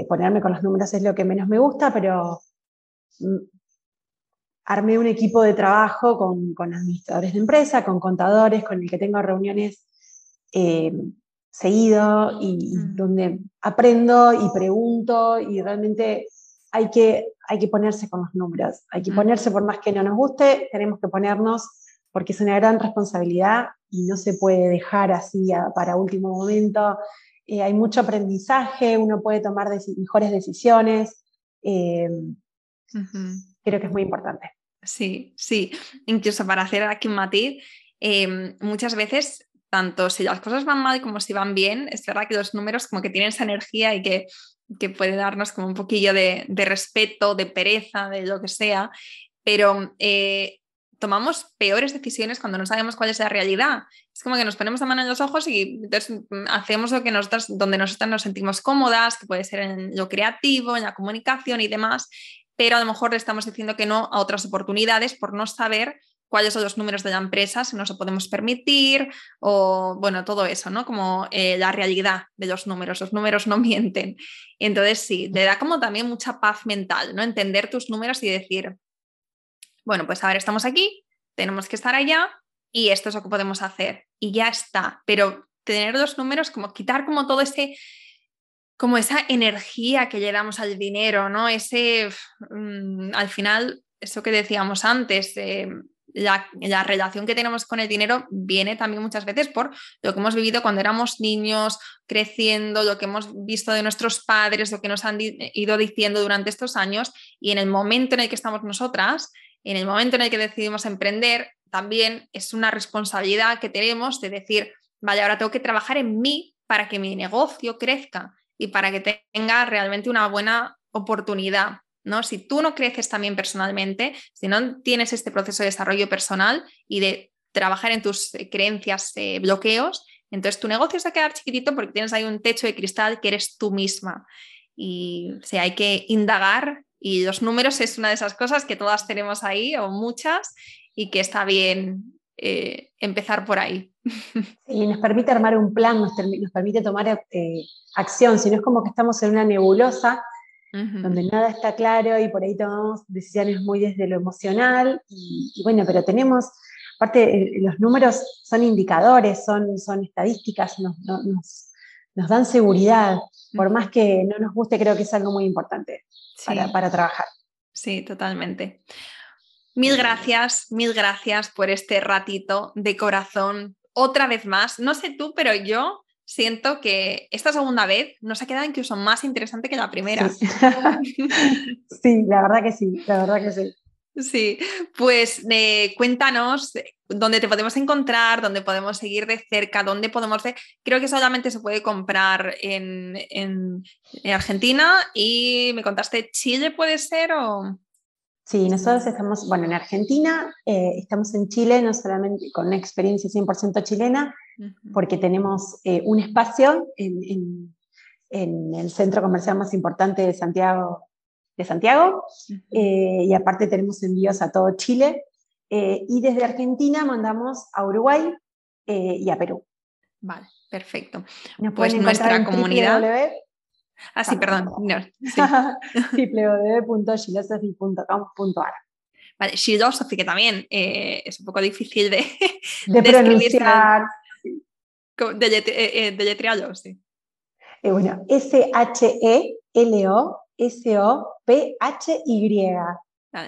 ponerme con los números es lo que menos me gusta, pero armé un equipo de trabajo con administradores de empresa, con contadores, con el que tengo reuniones seguido, y donde aprendo y pregunto, y realmente hay que ponerse con los números, hay que ponerse por más que no nos guste, tenemos que ponernos porque es una gran responsabilidad y no se puede dejar así para último momento. Hay mucho aprendizaje, uno puede tomar mejores decisiones. Creo que es muy importante. Sí, sí. Incluso para hacer aquí un matiz, muchas veces, tanto si las cosas van mal como si van bien, es verdad que los números como que tienen esa energía y que puede darnos como un poquillo de respeto, de pereza, de lo que sea, pero tomamos peores decisiones cuando no sabemos cuál es la realidad. Es como que nos ponemos la mano en los ojos y entonces hacemos lo que nosotros, donde nosotras nos sentimos cómodas, que puede ser en lo creativo, en la comunicación y demás, pero a lo mejor le estamos diciendo que no a otras oportunidades por no saber cuáles son los números de la empresa, si nos lo podemos permitir, o bueno, todo eso, ¿no? Como la realidad de los números no mienten. Entonces sí, le da como también mucha paz mental, ¿no? Entender tus números y decir, bueno, pues a ver, estamos aquí, tenemos que estar allá y esto es lo que podemos hacer y ya está. Pero tener los números, como quitar como todo ese, como esa energía que le damos al dinero, ¿no? Ese, al final, eso que decíamos antes, la relación que tenemos con el dinero viene también muchas veces por lo que hemos vivido cuando éramos niños, creciendo, lo que hemos visto de nuestros padres, lo que nos han ido diciendo durante estos años, y en el momento en el que estamos nosotras, en el momento en el que decidimos emprender, también es una responsabilidad que tenemos de decir, vale, ahora tengo que trabajar en mí para que mi negocio crezca y para que tenga realmente una buena oportunidad, ¿no? Si tú no creces también personalmente, si no tienes este proceso de desarrollo personal y de trabajar en tus creencias, bloqueos, entonces tu negocio se va a quedar chiquitito porque tienes ahí un techo de cristal que eres tú misma. Y o sea, hay que indagar. Y los números es una de esas cosas que todas tenemos ahí, o muchas, y que está bien empezar por ahí. Sí, nos permite armar un plan, nos permite tomar acción, si no es como que estamos en una nebulosa, donde nada está claro y por ahí tomamos decisiones muy desde lo emocional, y bueno, pero tenemos, aparte los números son indicadores, son estadísticas, nos dan seguridad, por más que no nos guste, creo que es algo muy importante. Sí. Para trabajar. Sí, totalmente. Mil gracias por este ratito de corazón. Otra vez más, no sé tú, pero yo siento que esta segunda vez nos ha quedado incluso más interesante que la primera. Sí, sí, la verdad que sí, la verdad que sí. Sí, pues cuéntanos dónde te podemos encontrar, dónde podemos seguir de cerca, dónde podemos ver. Creo que solamente se puede comprar en Argentina y me contaste, ¿Chile puede ser? O... Sí, nosotros estamos, bueno, en Argentina, estamos en Chile, no solamente con una experiencia 100% chilena, porque tenemos un espacio en el centro comercial más importante de Santiago, y aparte tenemos envíos a todo Chile, y desde Argentina mandamos a Uruguay y a Perú. Vale, perfecto. Nos pues pueden encontrar nuestra comunidad. www.philosophy.com.ar. Vale, Philosophy, que también es un poco difícil de pronunciar. De deletrearlo, sí. Bueno,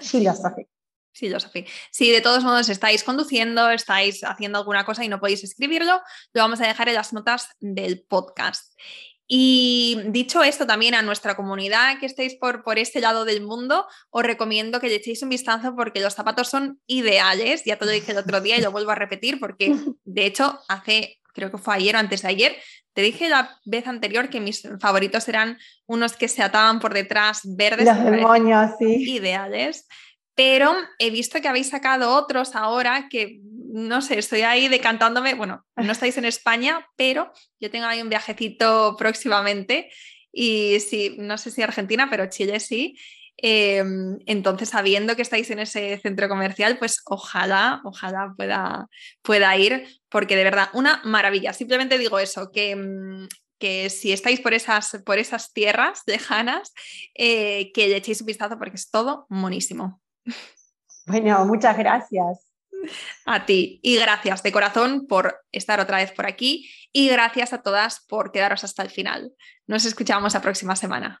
SHELOSOPHY. Philosophy. Philosophy. Si de todos modos estáis conduciendo, estáis haciendo alguna cosa y no podéis escribirlo, lo vamos a dejar en las notas del podcast. Y dicho esto, también a nuestra comunidad que estéis por este lado del mundo, os recomiendo que le echéis un vistazo porque los zapatos son ideales. Ya te lo dije el otro día y lo vuelvo a repetir porque, de hecho, creo que fue ayer o antes de ayer, te dije la vez anterior que mis favoritos eran unos que se ataban por detrás, verdes. Los demonios, sí. Ideales. Pero he visto que habéis sacado otros ahora que, no sé, estoy ahí decantándome. Bueno, no estáis en España, pero yo tengo ahí un viajecito próximamente. Y sí, no sé si Argentina, pero Chile sí. Entonces, sabiendo que estáis en ese centro comercial, pues ojalá pueda ir, porque de verdad, una maravilla. Simplemente digo eso, que si estáis por esas tierras lejanas, que le echéis un vistazo porque es todo monísimo. Bueno, muchas gracias. A ti, y gracias de corazón por estar otra vez por aquí, y gracias a todas por quedaros hasta el final. Nos escuchamos la próxima semana.